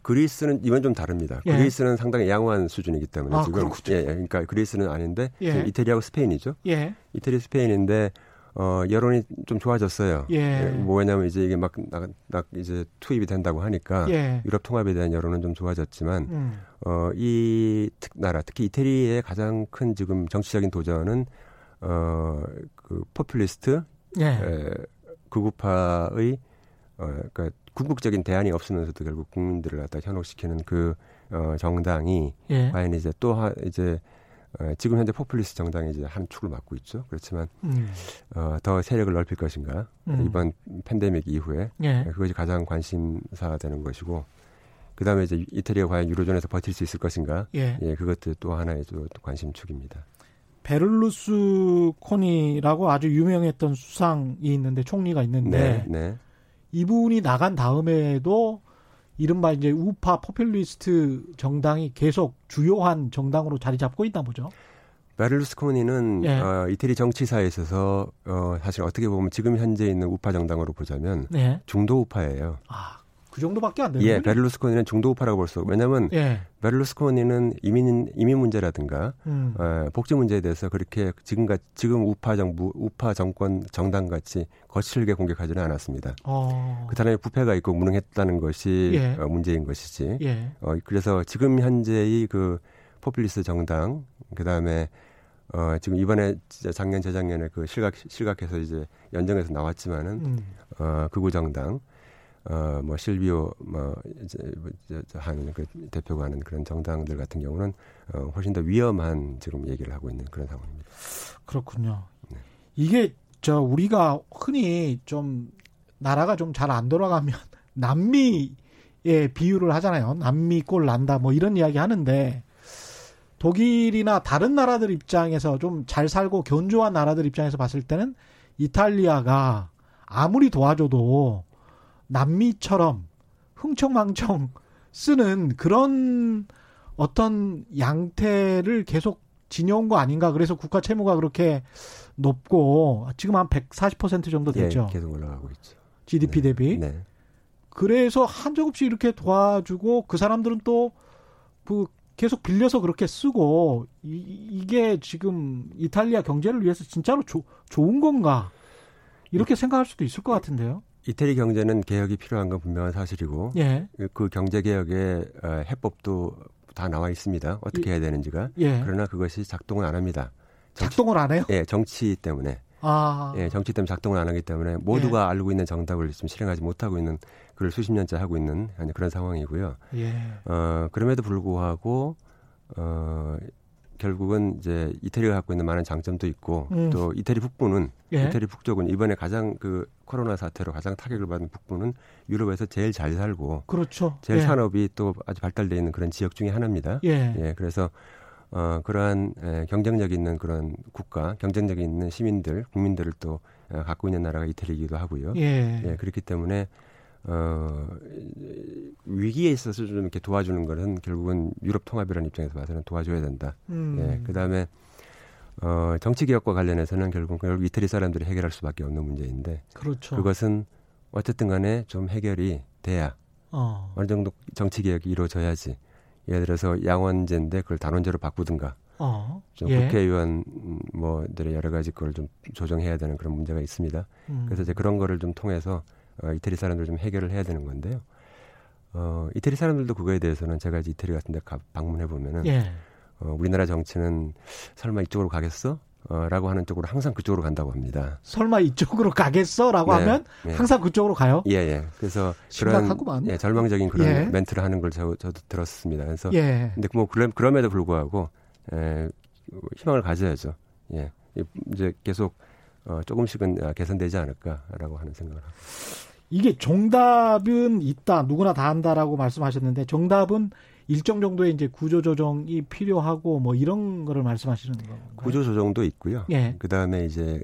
그리스는 이건 좀 다릅니다. 예. 그리스는 상당히 양호한 수준이기 때문에 지금 예, 그러니까 그리스는 아닌데 예. 이태리하고 스페인이죠. 예. 이태리 스페인인데 여론이 좀 좋아졌어요. 예. 예, 뭐 왜냐하면 이제 이게 막 이제 투입이 된다고 하니까 예. 유럽 통합에 대한 여론은 좀 좋아졌지만 이 나라 특히 이태리의 가장 큰 지금 정치적인 도전은 그 포퓰리스트 예. 극우파의 그러니까 궁극적인 대안이 없으면서도 결국 국민들을 갖다 현혹시키는 그 정당이 예. 과연 이제 지금 현재 포퓰리스트 정당이 이제 한 축을 맡고 있죠. 그렇지만 더 세력을 넓힐 것인가 이번 팬데믹 이후에 예. 그것이 가장 관심사 되는 것이고 그다음에 이제 이태리가 과연 유로존에서 버틸 수 있을 것인가 예. 예, 그것도 또 하나의 또 관심축입니다. 베를루스코니라고 아주 유명했던 총리가 있는데 네, 네. 이분이 나간 다음에도 이른바 이제 우파 포퓰리스트 정당이 계속 주요한 정당으로 자리 잡고 있나 보죠. 베를루스코니는 예. 이태리 정치사에 있어서 사실 어떻게 보면 지금 현재 있는 우파 정당으로 보자면 예. 중도 우파예요. 그 정도밖에 안 되는 거예요? 예, 베를루스코니는 중도우파라고 볼 수. 왜냐하면 예. 베를루스코니는 이민 문제라든가 복지 문제에 대해서 그렇게 지금 우파 정부, 우파 정권 정당 같이 거칠게 공격하지는 않았습니다. 그 사람의 부패가 있고 무능했다는 것이 예. 문제인 것이지. 예. 그래서 지금 현재의 그 포퓰리스트 정당, 그 다음에 지금 이번에 작년 재작년에 그 실각해서 이제 연정에서 나왔지만은 극우 정당 뭐 실비오 뭐 이제 하는 그 대표가 하는 그런 정당들 같은 경우는 훨씬 더 위험한 지금 얘기를 하고 있는 그런 상황입니다. 그렇군요. 네. 이게 저 우리가 흔히 좀 나라가 좀 잘 안 돌아가면 남미에 비유를 하잖아요. 남미 꼴 난다 뭐 이런 이야기 하는데. 독일이나 다른 나라들 입장에서 좀 잘 살고 견조한 나라들 입장에서 봤을 때는 이탈리아가 아무리 도와줘도 남미처럼 흥청망청 쓰는 그런 어떤 양태를 계속 지녀온 거 아닌가. 그래서 국가 채무가 그렇게 높고 지금 한 140% 정도 됐죠. 예, 계속 올라가고 있죠. GDP 네, 대비. 네. 그래서 한적 없이 이렇게 도와주고 그 사람들은 또 그 계속 빌려서 그렇게 쓰고 이게 지금 이탈리아 경제를 위해서 진짜로 좋은 건가 이렇게 생각할 수도 있을 것 같은데요. 이태리 경제는 개혁이 필요한 건 분명한 사실이고 예. 그 경제 개혁의 해법도 다 나와 있습니다. 어떻게 해야 되는지가. 예. 그러나 그것이 작동을 안 합니다. 작동을 안 해요? 예, 정치 때문에. 예, 정치 때문에 작동을 안 하기 때문에 모두가 예. 알고 있는 정답을 지금 실행하지 못하고 있는 그걸 수십 년째 하고 있는 그런 상황이고요. 예. 그럼에도 불구하고 결국은 이제 이태리가 갖고 있는 많은 장점도 있고 또 이태리 북부는 예. 이태리 북쪽은 이번에 가장 그 코로나 사태로 가장 타격을 받은 북부는 유럽에서 제일 잘 살고 그렇죠. 제일 예. 산업이 또 아주 발달되어 있는 그런 지역 중에 하나입니다. 예. 예, 그래서 그러한 경쟁력 있는 그런 국가, 경쟁력 있는 시민들, 국민들을 또 갖고 있는 나라가 이태리이기도 하고요. 예. 예, 그렇기 때문에 위기에 있어서 좀 이렇게 도와주는 것은 결국은 유럽 통합이라는 입장에서 봐서는 도와줘야 된다. 예, 그다음에 정치 개혁과 관련해서는 결국 이태리 사람들이 해결할 수밖에 없는 문제인데, 그렇죠. 그것은 어쨌든 간에 좀 해결이 돼야 어느 정도 정치 개혁이 이루어져야지. 예를 들어서 양원제인데 그걸 단원제로 바꾸든가, 좀 예. 국회의원 뭐들의 여러 가지 그걸 좀 조정해야 되는 그런 문제가 있습니다. 그래서 이제 그런 거를 좀 통해서 이태리 사람들 좀 해결을 해야 되는 건데요. 이태리 사람들도 그거에 대해서는 제가 이제 이태리 같은데 방문해 보면은 예. 우리나라 정치는 설마 이쪽으로 가겠어? 라고 하는 쪽으로 항상 그쪽으로 간다고 합니다. 설마 이쪽으로 가겠어라고 네, 하면 예. 항상 그쪽으로 가요? 예, 예. 그래서 심각하구만. 그런 예, 절망적인 그런 예. 멘트를 하는 걸 저도 들었습니다. 그래서 예. 근데 뭐 그럼에도 불구하고 희망을 가져야죠. 예. 이제 계속 조금씩은 개선되지 않을까라고 하는 생각을 합니다. 이게 정답은 있다. 누구나 다 한다라고 말씀하셨는데 정답은 일정 정도의 이제 구조조정이 필요하고 뭐 이런 거를 말씀하시는 건가요? 구조조정도 있고요. 예. 그 다음에 이제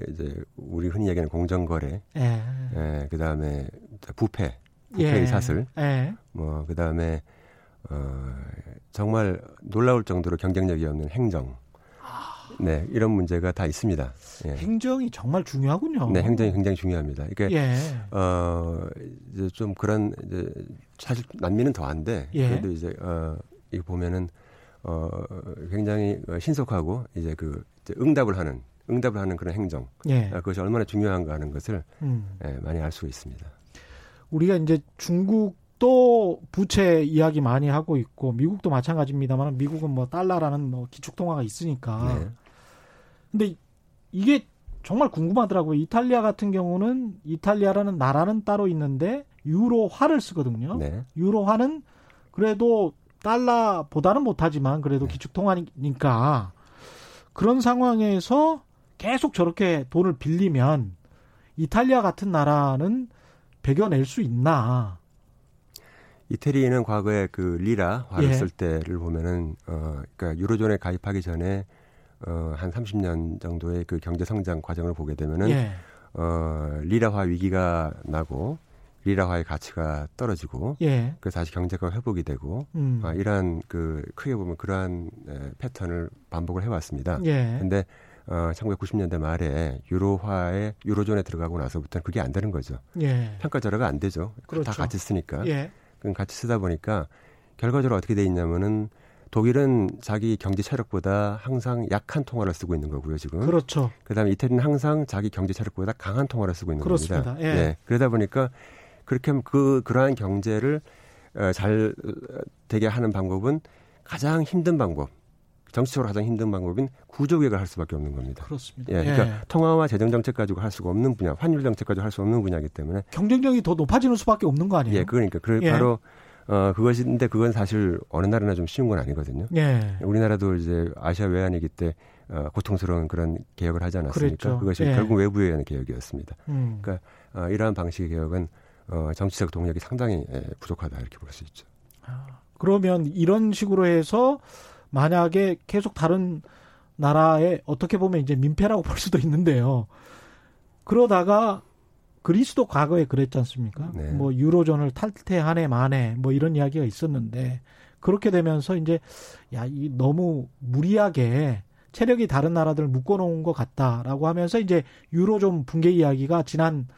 우리 흔히 얘기하는 공정거래, 예. 예. 그 다음에 부패의 예. 사슬, 예. 뭐 그 다음에 정말 놀라울 정도로 경쟁력이 없는 행정, 네 이런 문제가 다 있습니다. 예. 행정이 정말 중요하군요. 네, 행정이 굉장히 중요합니다. 이게 예. 이제 좀 그런 이제 사실 난민은 더한데 예. 그래도 이제 이 보면은 굉장히 신속하고 이제 그 이제 응답을 하는 그런 행정 예. 그것이 얼마나 중요한가 하는 것을 예, 많이 알 수 있습니다. 우리가 이제 중국도 부채 이야기 많이 하고 있고 미국도 마찬가지입니다만 미국은 뭐 달러라는 뭐 기축통화가 있으니까. 네. 근데 이게 정말 궁금하더라고요. 이탈리아 같은 경우는 이탈리아라는 나라는 따로 있는데 유로화를 쓰거든요. 네. 유로화는 그래도 달러보다는 못하지만 그래도 네. 기축통화니까 그런 상황에서 계속 저렇게 돈을 빌리면 이탈리아 같은 나라는 배겨낼 수 있나? 이태리는 과거에 그 리라화를 예. 쓸 때를 보면은 그러니까 유로존에 가입하기 전에 한 30년 정도의 그 경제 성장 과정을 보게 되면은 예. 리라화 위기가 나고 리라화의 가치가 떨어지고 예. 그래서 다시 경제가 회복이 되고 이러한 그 크게 보면 그러한 패턴을 반복을 해왔습니다. 그런데 예. 1990년대 말에 유로존에 들어가고 나서부터는 그게 안 되는 거죠. 예. 평가절하가 안 되죠. 그렇죠. 다 같이 쓰니까. 예. 같이 쓰다 보니까 결과적으로 어떻게 돼 있냐면은 독일은 자기 경제 체력보다 항상 약한 통화를 쓰고 있는 거고요, 지금. 그렇죠. 그다음에 이태리는 항상 자기 경제 체력보다 강한 통화를 쓰고 있는 그렇습니다. 겁니다. 예. 예. 그러다 보니까 그렇게 하면 그러한 경제를 잘 되게 하는 방법은 가장 힘든 방법, 정치적으로 가장 힘든 방법인 구조개혁을 할 수밖에 없는 겁니다. 그렇습니다. 예, 그러니까 예. 통화와 재정정책 가지고 할 수가 없는 분야, 환율정책 가지고 할 수 없는 분야이기 때문에. 경쟁력이 더 높아지는 수밖에 없는 거 아니에요? 예, 그러니까. 예. 바로 그것인데 그건 사실 어느 나라나 좀 쉬운 건 아니거든요. 예. 우리나라도 이제 아시아 외환위기 때 고통스러운 그런 개혁을 하지 않았습니까? 그랬죠. 그것이 예. 결국 외부에 의한 개혁이었습니다. 그러니까 이러한 방식의 개혁은 정치적 동력이 상당히 부족하다 이렇게 볼 수 있죠. 그러면 이런 식으로 해서 만약에 계속 다른 나라에 어떻게 보면 이제 민폐라고 볼 수도 있는데요. 그러다가 그리스도 과거에 그랬지 않습니까? 네. 뭐 유로존을 탈퇴한 해 만에 뭐 이런 이야기가 있었는데 그렇게 되면서 이제 야, 이 너무 무리하게 체력이 다른 나라들을 묶어놓은 것 같다라고 하면서 이제 유로존 붕괴 이야기가 지난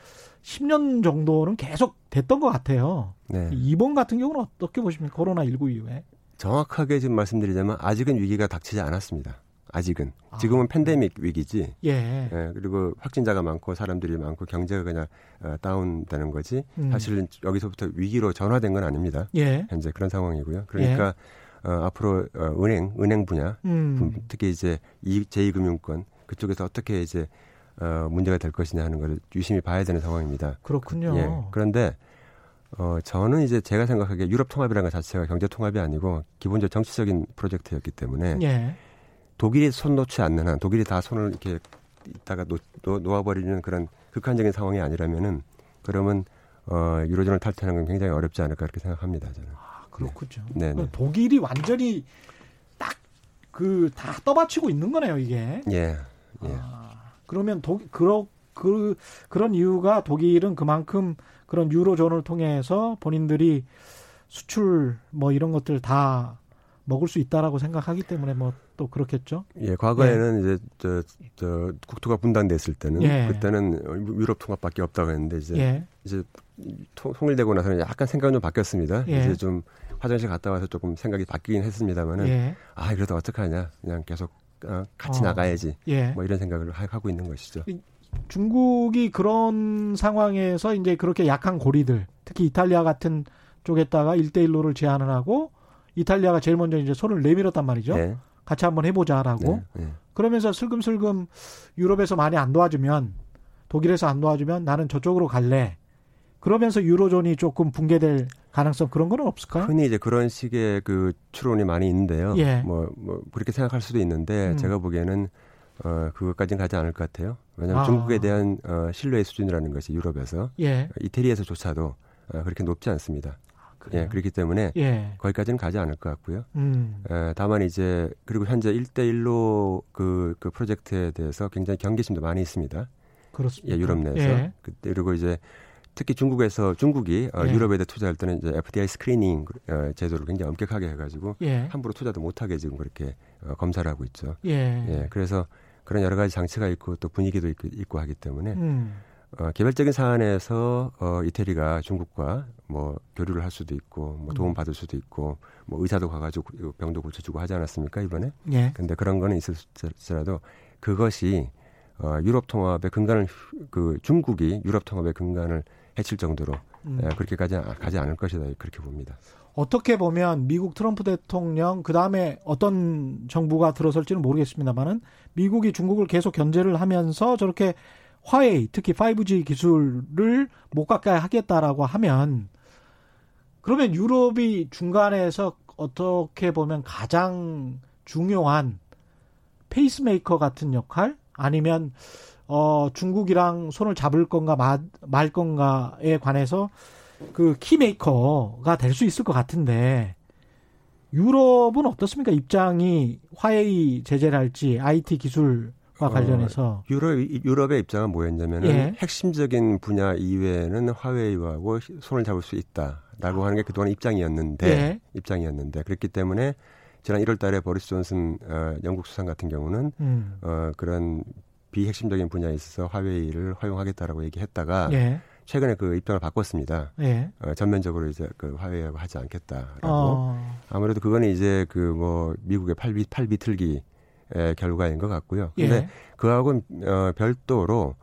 10년 정도는 계속 됐던 것 같아요. 네. 이번 같은 경우는 어떻게 보십니까? 코로나19 이후에. 정확하게 지금 말씀드리자면 아직은 위기가 닥치지 않았습니다. 아직은. 지금은 팬데믹 위기지. 예. 예. 그리고 확진자가 많고 사람들이 많고 경제가 그냥 다운되는 거지. 사실은 여기서부터 위기로 전환된 건 아닙니다. 예. 현재 그런 상황이고요. 그러니까 예. 앞으로 은행 분야, 특히 이제 제2금융권 그쪽에서 어떻게 이제 문제가 될 것이냐 하는 걸 유심히 봐야 되는 상황입니다. 그렇군요. 예. 그런데 저는 이제 제가 생각하기에 유럽 통합이라는 것 자체가 경제 통합이 아니고 기본적으로 정치적인 프로젝트였기 때문에 예. 독일이 손 놓지 않는 한, 독일이 다 손을 이렇게 있다가 놓아버리는 그런 극한적인 상황이 아니라면은 그러면 유로존을 탈퇴하는 건 굉장히 어렵지 않을까 그렇게 생각합니다. 저는. 아, 그렇군요. 네. 독일이 완전히 딱 다 떠받치고 있는 거네요, 이게. 예. 예. 그러면 그런 이유가 독일은 그만큼 그런 유로존을 통해서 본인들이 수출 뭐 이런 것들 다 먹을 수 있다라고 생각하기 때문에 뭐 또 그렇겠죠. 예, 과거에는 예. 이제 국토가 분단됐을 때는 예. 그때는 유럽 통합밖에 없다고 했는데 이제 예. 이제 통일되고 나서는 약간 생각이 좀 바뀌었습니다. 예. 이제 좀 화장실 갔다 와서 조금 생각이 바뀌긴 했습니다만은 예. 아, 그래도 어떡하냐. 그냥 계속 같이 나가야지. 예. 뭐 이런 생각을 하고 있는 것이죠. 중국이 그런 상황에서 이제 그렇게 약한 고리들, 특히 이탈리아 같은 쪽에다가 1:1를 제안을 하고 이탈리아가 제일 먼저 이제 손을 내밀었단 말이죠. 네. 같이 한번 해보자라고. 네. 네. 그러면서 슬금슬금 유럽에서 많이 안 도와주면, 독일에서 안 도와주면 나는 저쪽으로 갈래. 그러면서 유로존이 조금 붕괴될 가능성 그런 건 없을까요? 흔히 이제 그런 식의 그 추론이 많이 있는데요. 예. 뭐 그렇게 생각할 수도 있는데 제가 보기에는 그것까지는 가지 않을 것 같아요. 왜냐하면 중국에 대한 신뢰의 수준이라는 것이 유럽에서 예. 이태리에서조차도 그렇게 높지 않습니다. 예, 그렇기 때문에 예. 거기까지는 가지 않을 것 같고요. 다만 이제 그리고 현재 1:1로 그 프로젝트에 대해서 굉장히 경계심도 많이 있습니다. 그렇습니다. 예, 유럽 내에서 예. 그리고 이제 특히 중국이 예. 유럽에 대해 투자할 때는 이제 FDI 스크리닝 제도를 굉장히 엄격하게 해가지고 예. 함부로 투자도 못하게 지금 그렇게 검사를 하고 있죠. 예. 예, 그래서 그런 여러 가지 장치가 있고 또 분위기도 있고 하기 때문에 개별적인 사안에서 이태리가 중국과 뭐 교류를 할 수도 있고 뭐 도움 받을 수도 있고 뭐 의사도 가가지고 병도 고쳐주고 하지 않았습니까 이번에? 예. 근데 그런 거는 있을지라도 그것이 유럽 통합의 근간을 중국이 유럽 통합의 근간을 해칠 정도로 그렇게까지 가지 않을 것이다 그렇게 봅니다. 어떻게 보면 미국 트럼프 대통령 그다음에 어떤 정부가 들어설지는 모르겠습니다만은 미국이 중국을 계속 견제를 하면서 저렇게 화웨이 특히 5G 기술을 못 가까이 하겠다라고 하면 그러면 유럽이 중간에서 어떻게 보면 가장 중요한 페이스메이커 같은 역할 아니면 중국이랑 손을 잡을 건가 말 건가에 관해서 그 키메이커가 될 수 있을 것 같은데 유럽은 어떻습니까? 입장이 화웨이 제재랄지 IT 기술과 관련해서 유럽의 입장은 뭐였냐면 예. 핵심적인 분야 이외에는 화웨이하고 손을 잡을 수 있다라고 하는 게 그동안 입장이었는데 예. 그렇기 때문에 지난 1월 달에 보리스 존슨 영국 수상 같은 경우는 그런 비핵심적인 분야에 있어서 화웨이를 활용하겠다라고 얘기했다가 예. 최근에 그 입장을 바꿨습니다. 예. 전면적으로 이제 그 화해하고 하지 않겠다라고. 아무래도 그거는 이제 그 뭐 미국의 팔비틀기의 결과인 것 같고요. 근데 예. 그하고는 별도로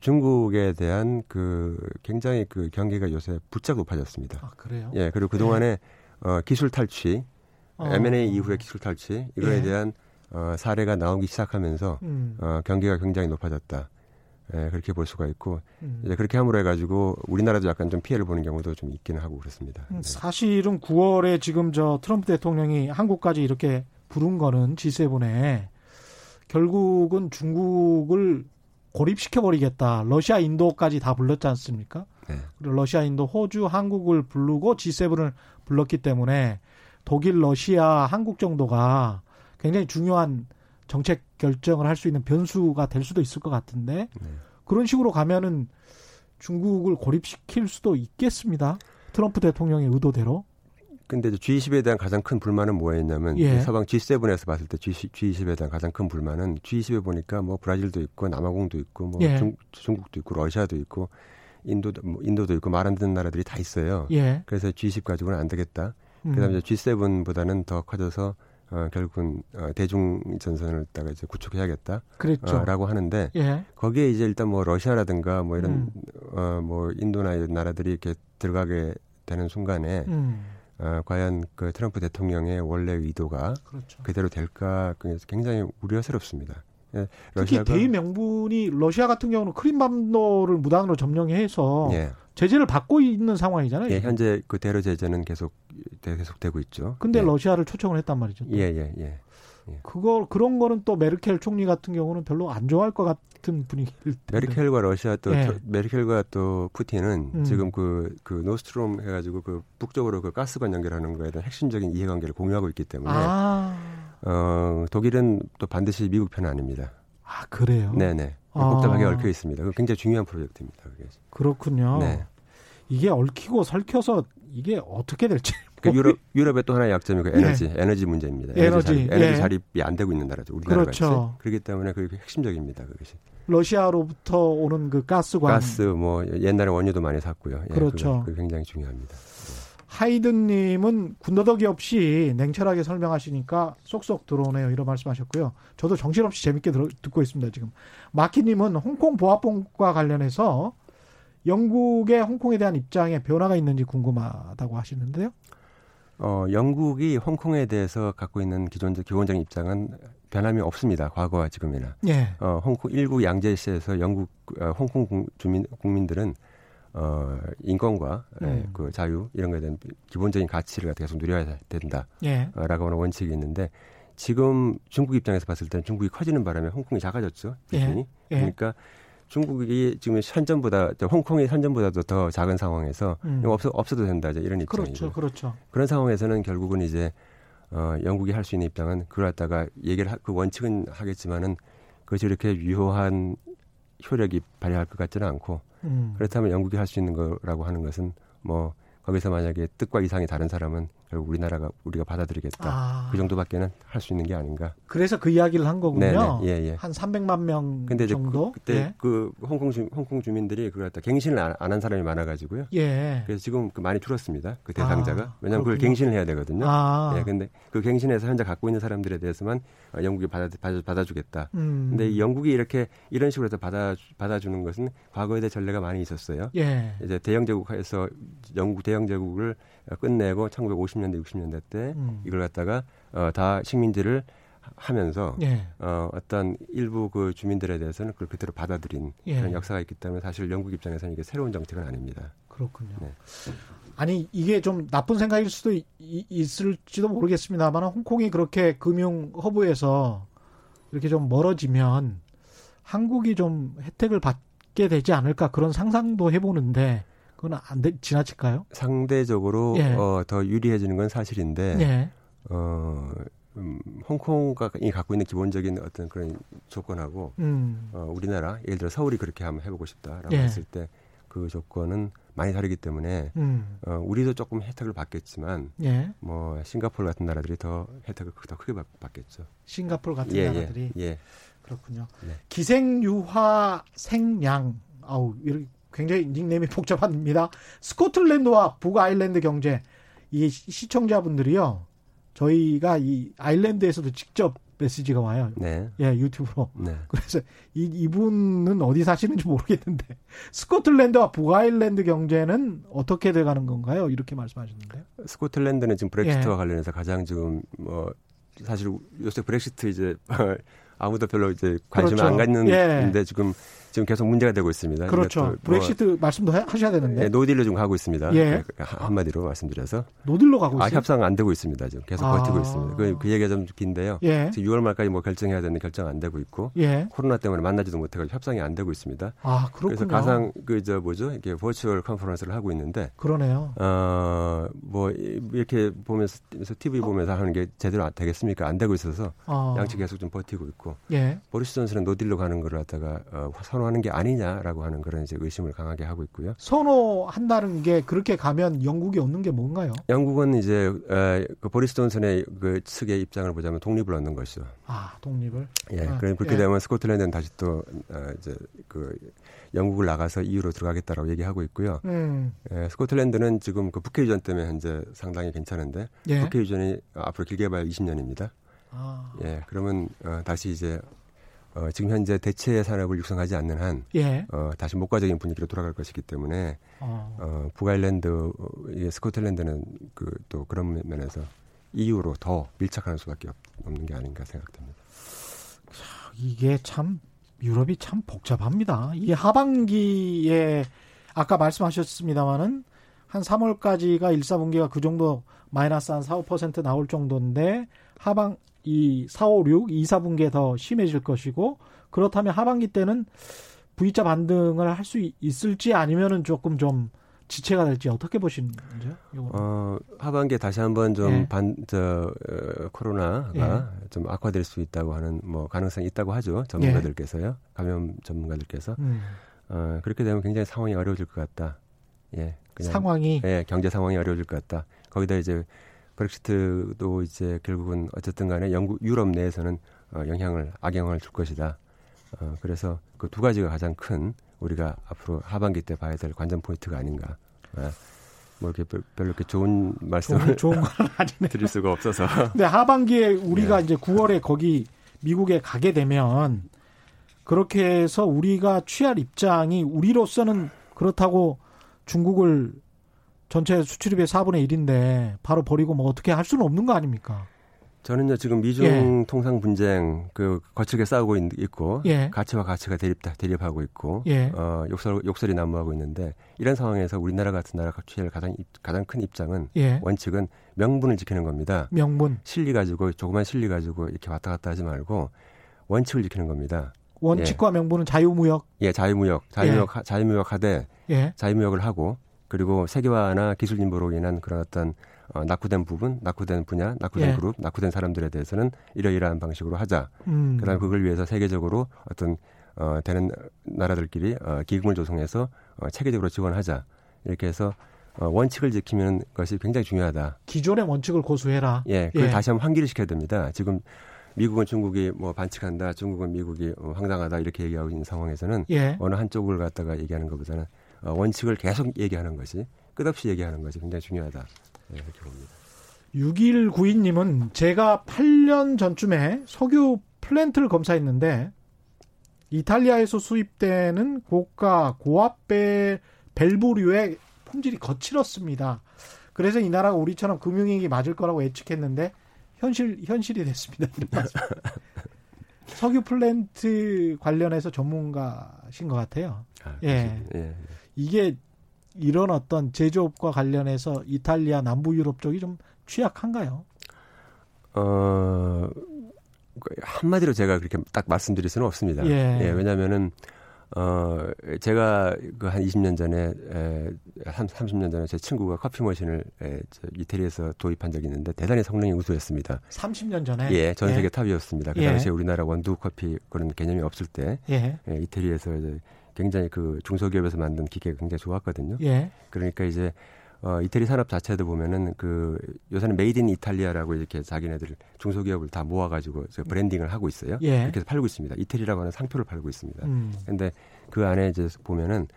중국에 대한 그 굉장히 그 경계가 요새 부쩍 높아졌습니다. 아, 그래요? 예. 그리고 그동안에 예. 기술 탈취, M&A 이후의 기술 탈취 이거에 예. 대한 사례가 나오기 시작하면서 경계가 굉장히 높아졌다. 예, 그렇게 볼 수가 있고 이제 그렇게 함으로 해가지고 우리나라도 약간 좀 피해를 보는 경우도 좀 있기는 하고 그렇습니다. 네. 사실은 9월에 지금 저 트럼프 대통령이 한국까지 이렇게 부른 거는 G7에 결국은 중국을 고립시켜버리겠다. 러시아, 인도까지 다 불렀지 않습니까? 네. 그리고 러시아, 인도, 호주, 한국을 부르고 G7을 불렀기 때문에 독일, 러시아, 한국 정도가 굉장히 중요한 정책 결정을 할 수 있는 변수가 될 수도 있을 것 같은데 네. 그런 식으로 가면은 중국을 고립시킬 수도 있겠습니다. 트럼프 대통령의 의도대로. 근데 G20에 대한 가장 큰 불만은 뭐였냐면 예. 서방 G7에서 봤을 때 G20에 대한 가장 큰 불만은 G20에 보니까 뭐 브라질도 있고 남아공도 있고 뭐 예. 중국도 있고 러시아도 있고 인도도 있고 말 안 듣는 나라들이 다 있어요. 예. 그래서 G20 가지고는 안 되겠다. 그다음에 G7보다는 더 커져서 결국은 대중 전선을 다가 이제 구축해야겠다. 라고 하는데 예. 거기에 이제 일단 뭐 러시아라든가 뭐 이런 뭐 인도나 이런 나라들이 이렇게 들어가게 되는 순간에 과연 그 트럼프 대통령의 원래 의도가 그렇죠. 그대로 될까 굉장히 우려스럽습니다. 예, 특히 대의 명분이 러시아 같은 경우는 크림반도를 무단으로 점령해서 예. 제재를 받고 있는 상황이잖아요. 예, 현재 그 대러 제재는 계속되고 있죠. 근데 예. 러시아를 초청을 했단 말이죠. 예예예. 예, 예. 그런 거는 또 메르켈 총리 같은 경우는 별로 안 좋아할 것 같은 분위기일 텐데. 메르켈과 러시아 또 예. 메르켈과 또 푸틴은 지금 그 노스트롬 해가지고 그 북쪽으로 그 가스관 연결하는 거에 대한 핵심적인 이해관계를 공유하고 있기 때문에. 독일은 또 반드시 미국 편은 아닙니다. 아, 그래요? 네네. 복잡하게 얽혀 있습니다. 굉장히 중요한 프로젝트입니다. 그게. 그렇군요. 네. 이게 얽히고 설켜서 이게 어떻게 될지. 그러니까 유럽의 또 하나의 약점이 그 에너지, 네. 에너지 문제입니다. 에너지 자립이 안 되고 있는 나라죠. 우리나라가 그렇죠. 그렇기 때문에 그게 핵심적입니다. 그것이. 러시아로부터 오는 그 가스관. 가스, 뭐 옛날에 원유도 많이 샀고요. 예, 그렇죠. 그게 굉장히 중요합니다. 하이든님은 군더더기 없이 냉철하게 설명하시니까 쏙쏙 들어오네요. 이런 말씀하셨고요. 저도 정신없이 재밌게 듣고 있습니다. 지금 마키님은 홍콩 보합법과 관련해서 영국의 홍콩에 대한 입장에 변화가 있는지 궁금하다고 하시는데요. 영국이 홍콩에 대해서 갖고 있는 기본적인 입장은 변함이 없습니다. 과거와 지금이나. 예. 홍콩 1구 양제시에서 영국 홍콩 국민들은 인권과 그 자유 이런 거에 대한 기본적인 가치를 계속 누려야 된다라고 예. 하는 원칙이 있는데 지금 중국 입장에서 봤을 때는 중국이 커지는 바람에 홍콩이 작아졌죠. 예. 예. 그러니까 중국이 지금 현전보다 홍콩이 현전보다도 더 작은 상황에서 없어도 된다 이제 이런 입장이죠. 그렇죠, 그렇죠. 그런 상황에서는 결국은 이제 영국이 할 수 있는 입장은 그걸 갖다가 그 원칙은 하겠지만은 그것이 이렇게 유효한 효력이 발휘할 것 같지는 않고 그렇다면 영국이 할 수 있는 거라고 하는 것은 뭐 거기서 만약에 뜻과 이상이 다른 사람은 결국 우리가 받아들이겠다. 그 정도밖에는 할 수 있는 게 아닌가. 그래서 그 이야기를 한 거군요. 예, 예. 한 300만 명 근데 정도. 그때 예. 그 홍콩 주민들이 그걸 갖다 갱신을 안 한 사람이 많아가지고요. 예. 그래서 지금 그 많이 줄었습니다. 그 대상자가. 왜냐하면 그걸 갱신을 해야 되거든요. 예. 근데 그 갱신해서 현재 갖고 있는 사람들에 대해서만 영국이 받아주겠다. 근데 영국이 이렇게 이런 식으로 해서 받아주는 것은 과거에 대해 전례가 많이 있었어요. 예. 이제 대영제국에서 영국 대영제국을 끝내고 1950년대, 60년대 때 이걸 갖다가 다 식민지를 하면서 예. 어떤 일부 그 주민들에 대해서는 그걸 그대로 받아들인 예. 그런 역사가 있기 때문에 사실 영국 입장에서는 이게 새로운 정책은 아닙니다. 그렇군요. 네. 아니 이게 좀 나쁜 생각일 수도 있을지도 모르겠습니다만 홍콩이 그렇게 금융 허브에서 이렇게 좀 멀어지면 한국이 좀 혜택을 받게 되지 않을까 그런 상상도 해보는데 그건 지나칠까요? 상대적으로 예. 더 유리해지는 건 사실인데 예. 홍콩이 갖고 있는 기본적인 어떤 그런 조건하고 우리나라 예를 들어 서울이 그렇게 한번 해보고 싶다라고 예. 했을 때 그 조건은 많이 다르기 때문에 우리도 조금 혜택을 받겠지만 예. 뭐 싱가포르 같은 나라들이 더 혜택을 더 크게 받겠죠. 싱가포르 같은 예, 나라들이 예, 예. 그렇군요. 예. 기생유화 생양 아우 이렇게. 굉장히 닉네임이 복잡합니다. 스코틀랜드와 북아일랜드 경제. 이 시청자분들이요. 저희가 이 아일랜드에서도 직접 메시지가 와요. 네. 예, 유튜브로. 네. 그래서 이분은 어디 사시는지 모르겠는데 스코틀랜드와 북아일랜드 경제는 어떻게 돼가는 건가요? 이렇게 말씀하셨는데요. 스코틀랜드는 지금 브렉시트와 관련해서 가장 지금 사실 요새 브렉시트 이제 아무도 별로 이제 관심을 안 갖는데 지금 계속 문제가 되고 있습니다. 그렇죠. 그러니까 브렉시트 말씀도 하셔야 되는데. 네, 노딜로 지금 가고 있습니다. 예. 한마디로 말씀드려서. 노딜로 가고 있어요? 협상 안 되고 있습니다. 지금 계속 버티고 있습니다. 그 얘기가 좀 긴데요. 예. 지금 6월 말까지 뭐 결정해야 되는데 결정 안 되고 있고. 예. 코로나 때문에 만나지도 못해가지고 협상이 안 되고 있습니다. 아, 그렇군요. 그래서 가상 이렇게 버추얼 컨퍼런스를 하고 있는데. 그러네요. 뭐 이렇게 보면서 TV 보면서 하는 게 제대로 되겠습니까? 안 되고 있어서 양측 계속 좀 버티고 있고. 예. 보리스 존슨은 노딜로 가는 걸 갖다가 선호하는 게 아니냐라고 하는 그런 이제 의심을 강하게 하고 있고요. 선호한다는 게 그렇게 가면 영국이 얻는 게 뭔가요? 영국은 이제 그 보리스 존슨의 그 측의 입장을 보자면 독립을 얻는 것이죠. 아, 독립을? 예. 그렇게 되면 스코틀랜드는 다시 또 이제 그 영국을 나가서 EU로 들어가겠다라고 얘기하고 있고요. 예, 스코틀랜드는 지금 그 국회 유전 때문에 현재 상당히 괜찮은데 국회 유전이 앞으로 길게 봐야 20년입니다. 아. 예. 그러면 다시 이제 지금 현재 대체 산업을 육성하지 않는 한 다시 목가적인 분위기로 돌아갈 것이기 때문에 북아일랜드, 스코틀랜드는 또 그런 면에서 EU로 더 밀착하는 수밖에 없는 게 아닌가 생각됩니다. 이게 참 유럽이 참 복잡합니다. 이게 하반기에 아까 말씀하셨습니다마는 한 3월까지가 1, 4분기가 그 정도 마이너스 한 4, 5% 나올 정도인데 이 4, 5, 6, 2, 4분기에 더 심해질 것이고 그렇다면 하반기 때는 V자 반등을 할 수 있을지 아니면은 조금 좀 지체가 될지 어떻게 보시는 건지요? 하반기에 다시 한번 좀 코로나가 좀 악화될 수 있다고 하는 뭐 가능성이 있다고 하죠. 전문가들께서요. 감염 전문가들께서. 그렇게 되면 굉장히 상황이 어려워질 것 같다. 예. 그냥, 상황이? 예, 경제 상황이 어려워질 것 같다. 거기다 이제 브렉시트도 이제 결국은 어쨌든 간에 영국, 유럽 내에서는 악영향을 줄 것이다. 그래서 그 두 가지가 가장 큰 우리가 앞으로 하반기 때 봐야 될 관전 포인트가 아닌가. 뭐 이렇게 별로 이렇게 좋은 말씀을 좋은 드릴 수가 없어서. 근데 하반기에 우리가 이제 9월에 거기 미국에 가게 되면 그렇게 해서 우리가 취할 입장이 우리로서는 그렇다고 중국을 전체 수출입의 4분의 1인데 바로 버리고 뭐 어떻게 할 수는 없는 거 아닙니까? 저는요 지금 미중 통상 분쟁 그 거칠게 싸우고 있고 가치와 가치가 대립하고 있고 욕설이 난무하고 있는데 이런 상황에서 우리나라 같은 나라가 취할 가장 큰 입장은 원칙은 명분을 지키는 겁니다. 명분 실리 가지고 조그만 실리 가지고 이렇게 왔다 갔다 하지 말고 원칙을 지키는 겁니다. 원칙과 명분은 자유무역. 예, 자유무역하되 자유무역을 하고. 그리고 세계화나 기술 진보로 인한 그런 어떤 낙후된 부분, 낙후된 분야, 낙후된 그룹, 낙후된 사람들에 대해서는 이러이러한 방식으로 하자. 그다음 그걸 위해서 세계적으로 어떤 되는 나라들끼리 기금을 조성해서 체계적으로 지원하자. 이렇게 해서 원칙을 지키는 것이 굉장히 중요하다. 기존의 원칙을 고수해라. 예, 그걸 다시 한번 환기를 시켜야 됩니다. 지금 미국은 중국이 뭐 반칙한다, 중국은 미국이 황당하다 이렇게 얘기하고 있는 상황에서는 어느 한쪽을 갖다가 얘기하는 것보다는 원칙을 계속 얘기하는 것이 끝없이 얘기하는 것이 굉장히 중요하다 이렇게 봅니다. 6192님은 제가 8년 전쯤에 석유 플랜트를 검사했는데 이탈리아에서 수입되는 고가 고압 밸브류의 품질이 거칠었습니다. 그래서 이 나라가 우리처럼 금융위기 맞을 거라고 예측했는데 현실이 됐습니다. 석유 플랜트 관련해서 전문가신 것 같아요. 이게 이런 어떤 제조업과 관련해서 이탈리아 남부 유럽 쪽이 좀 취약한가요? 한마디로 제가 그렇게 딱 말씀드릴 수는 없습니다. 왜냐하면은 제가 한 20년 전에 한 30년 전에 제 친구가 커피 머신을 이태리에서 도입한 적이 있는데 대단히 성능이 우수했습니다. 30년 전에? 예, 전 세계 탑이었습니다. 그 당시에 우리나라 원두 커피 그런 개념이 없을 때 이태리에서 이제 굉장히 그 중소기업에서 만든 기계가 굉장히 좋았거든요. 그러니까 이제 이태리 산업 자체도 보면은 그 요새는 메이드 인 이탈리아라고 이렇게 자기네들 중소기업을 다 모아가지고 브랜딩을 하고 있어요. 이렇게 해서 팔고 있습니다. 이태리라고 하는 상표를 팔고 있습니다. 그런데 그 안에 이제 보면은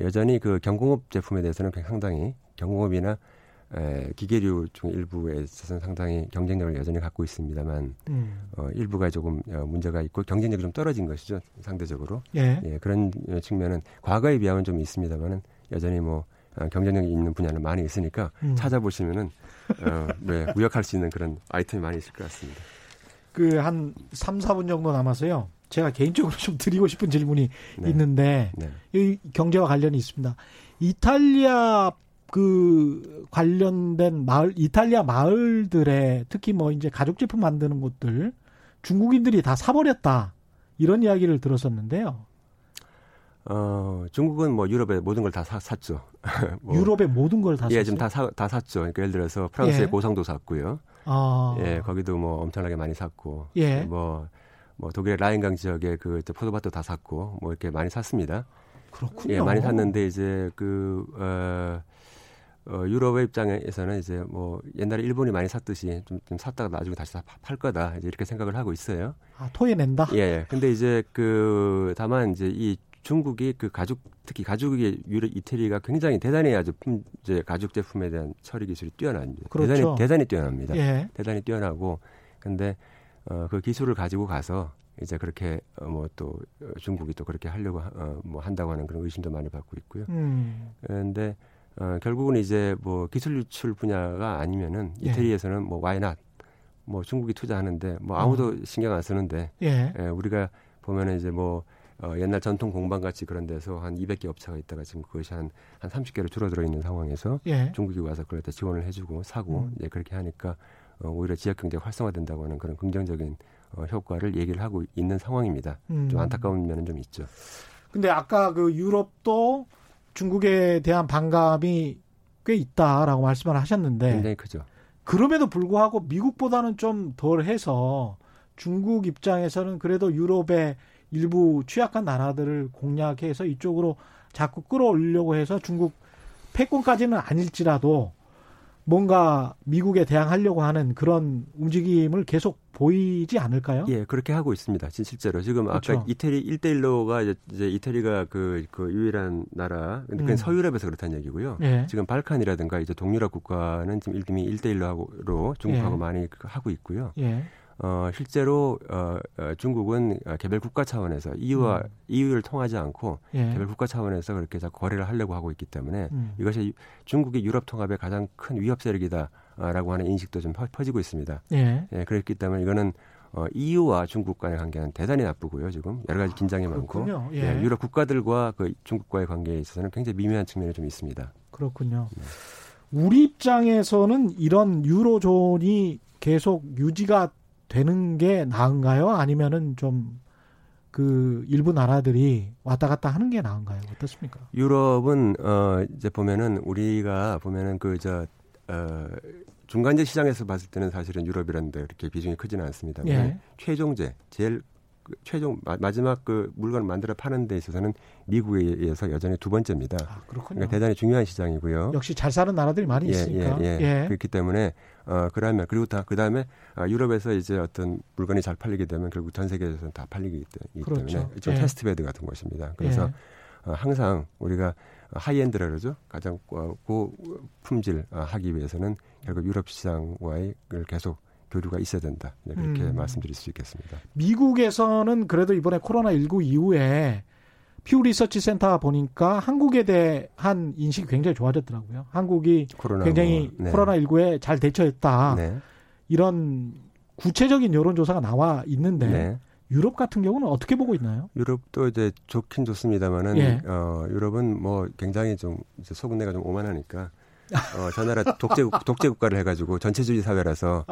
여전히 그 경공업 제품에 대해서는 상당히 경공업이나 기계류 중 일부에 있어서는 상당히 경쟁력을 여전히 갖고 있습니다만 일부가 조금 문제가 있고 경쟁력이 좀 떨어진 것이죠. 상대적으로. 예. 예, 그런 측면은 과거에 비하면 좀 있습니다만은 여전히 뭐 경쟁력이 있는 분야는 많이 있으니까 찾아보시면은 네, 무역할 수 있는 그런 아이템이 많이 있을 것 같습니다. 그 한 3, 4분 정도 남았어요. 제가 개인적으로 좀 드리고 싶은 질문이 네. 있는데 네. 이 경제와 관련이 있습니다. 이탈리아 그 관련된 마을, 이탈리아 마을들의 특히 뭐 이제 가죽 제품 만드는 곳들 중국인들이 다 사버렸다 이런 이야기를 들었었는데요. 중국은 뭐 유럽의 모든 걸 다 샀죠. 뭐, 유럽의 모든 걸 다 샀죠. 예, 지금 다 샀죠. 그러니까 예를 들어서 프랑스의 예. 고성도 샀고요. 예, 거기도 뭐 엄청나게 많이 샀고. 예. 뭐 독일의 라인강 지역의 그 포도밭도 다 샀고 뭐 이렇게 많이 샀습니다. 그렇군요. 예, 많이 샀는데 이제 그 유럽의 입장에서는 이제 뭐 옛날에 일본이 많이 샀듯이 좀 샀다가 나중에 다시 다 팔 거다 이제 이렇게 생각을 하고 있어요. 아, 토해낸다. 예. 근데 이제 그 다만 이제 이 중국이 그 가죽 특히 가죽의 이태리가 굉장히 대단히 아주 이제 가죽 제품에 대한 처리 기술이 뛰어납니다. 그렇죠. 대단히 뛰어납니다. 예. 대단히 뛰어나고 근데 그 기술을 가지고 가서 이제 그렇게 뭐 또 중국이 또 그렇게 하려고 뭐 한다고 하는 그런 의심도 많이 받고 있고요. 그런데 결국은 이제 뭐 기술 유출 분야가 아니면은 예. 이태리에서는 뭐 why not 뭐 중국이 투자하는데 뭐 아무도 신경 안 쓰는데 예. 예, 우리가 보면은 이제 뭐 옛날 전통 공방 같이 그런 데서 한 200개 업체가 있다가 지금 그것이 한 30개로 줄어들어 있는 상황에서 예. 중국이 와서 그걸 다 지원을 해주고 사고 이제 그렇게 하니까. 오히려 지역 경제가 활성화된다고 하는 그런 긍정적인 효과를 얘기를 하고 있는 상황입니다. 좀 안타까운 면은 좀 있죠. 근데 아까 그 유럽도 중국에 대한 반감이 꽤 있다라고 말씀을 하셨는데 굉장히 크죠. 그럼에도 불구하고 미국보다는 좀 덜해서 중국 입장에서는 그래도 유럽의 일부 취약한 나라들을 공략해서 이쪽으로 자꾸 끌어올리려고 해서 중국 패권까지는 아닐지라도 뭔가 미국에 대항하려고 하는 그런 움직임을 계속 보이지 않을까요? 예, 그렇게 하고 있습니다. 실제로 지금 그렇죠. 아까 이태리 1대1로가 이제 이태리가 그 유일한 나라, 근데 그건 서유럽에서 그렇다는 얘기고요. 예. 지금 발칸이라든가 이제 동유럽 국가는 지금 이미 1대1로 중국하고 예. 많이 하고 있고요. 예. 실제로 중국은 개별 국가 차원에서 EU를 통하지 않고 예. 개별 국가 차원에서 그렇게 자꾸 거래를 하려고 하고 있기 때문에 이것이 중국의 유럽 통합의 가장 큰 위협 세력이다라고 하는 인식도 좀 퍼지고 있습니다. 예. 예, 그렇기 때문에 이거는 EU와 중국 간의 관계는 대단히 나쁘고요. 지금 여러 가지 긴장이 많고 예. 예, 유럽 국가들과 그 중국과의 관계에 있어서는 굉장히 미묘한 측면이 좀 있습니다. 그렇군요. 예. 우리 입장에서는 이런 유로존이 계속 유지가 되는 게 나은가요? 아니면은 좀 그 일부 나라들이 왔다 갔다 하는 게 나은가요? 어떻습니까? 유럽은 이제 보면은 우리가 보면은 중간재 시장에서 봤을 때는 사실은 유럽이란데 이렇게 비중이 크지는 않습니다. 예. 최종재 마지막 그 물건을 만들어 파는 데 있어서는 미국에 의해서 여전히 두 번째입니다. 아, 그렇군요. 그러니까 대단히 중요한 시장이고요. 역시 잘 사는 나라들이 많이 있으니까. 예, 예. 예. 그렇기 때문에 그러면 그리고 다 그다음에 유럽에서 이제 어떤 물건이 잘 팔리게 되면 결국 전 세계에서는 다 팔리기 그렇죠. 때문에 좀 예. 테스트베드 같은 것입니다. 그래서 예. 항상 우리가 하이엔드라 그러죠. 가장 고품질 하기 위해서는 결국 유럽 시장과의 계속 교류가 있어야 된다. 그렇게 말씀드릴 수 있겠습니다. 미국에서는 그래도 이번에 코로나19 이후에 퓨 리서치 센터 보니까 한국에 대한 인식이 굉장히 좋아졌더라고요. 한국이 굉장히 네. 코로나19에 잘 대처했다. 네. 이런 구체적인 여론조사가 나와 있는데 네. 유럽 같은 경우는 어떻게 보고 있나요? 유럽도 이제 좋긴 좋습니다만은 예. 유럽은 뭐 굉장히 좀 이제 속내가 좀 오만하니까 저 나라 독재 국가를 해가지고 전체주의 사회라서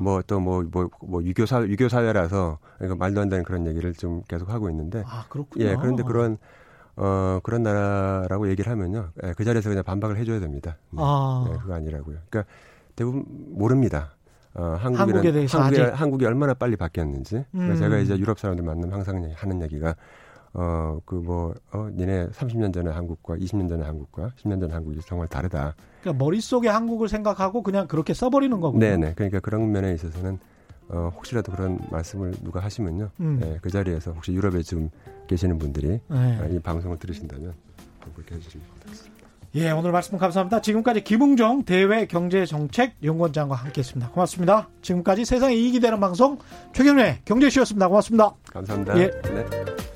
뭐 또 뭐 유교 사회라서 그러니까 말도 안 되는 그런 얘기를 좀 계속 하고 있는데 그렇군요. 예, 그런데 그런 나라라고 얘기를 하면요, 예, 그 자리에서 그냥 반박을 해줘야 됩니다. 네, 그거 아니라고요. 그러니까 대부분 모릅니다. 한국에 대해서 한국이 얼마나 빨리 바뀌었는지. 그러니까 제가 이제 유럽 사람들 만나면 항상 하는 얘기가. 니네 30년 전에 한국과 20년 전에 한국과 10년 전에 한국이 정말 다르다. 그러니까 머릿속에 한국을 생각하고 그냥 그렇게 써버리는 거군요. 네네. 그러니까 그런 면에 있어서는 혹시라도 그런 말씀을 누가 하시면요. 네, 그 자리에서 혹시 유럽에 지금 계시는 분들이 이 방송을 들으신다면 그렇게 해주시기 바라겠습니다. 예, 오늘 말씀 감사합니다. 지금까지 김웅정 대외경제정책연구원장과 함께했습니다. 고맙습니다. 지금까지 세상에 이익이 되는 방송 최경영의 경제쇼였습니다. 고맙습니다. 감사합니다. 예. 네.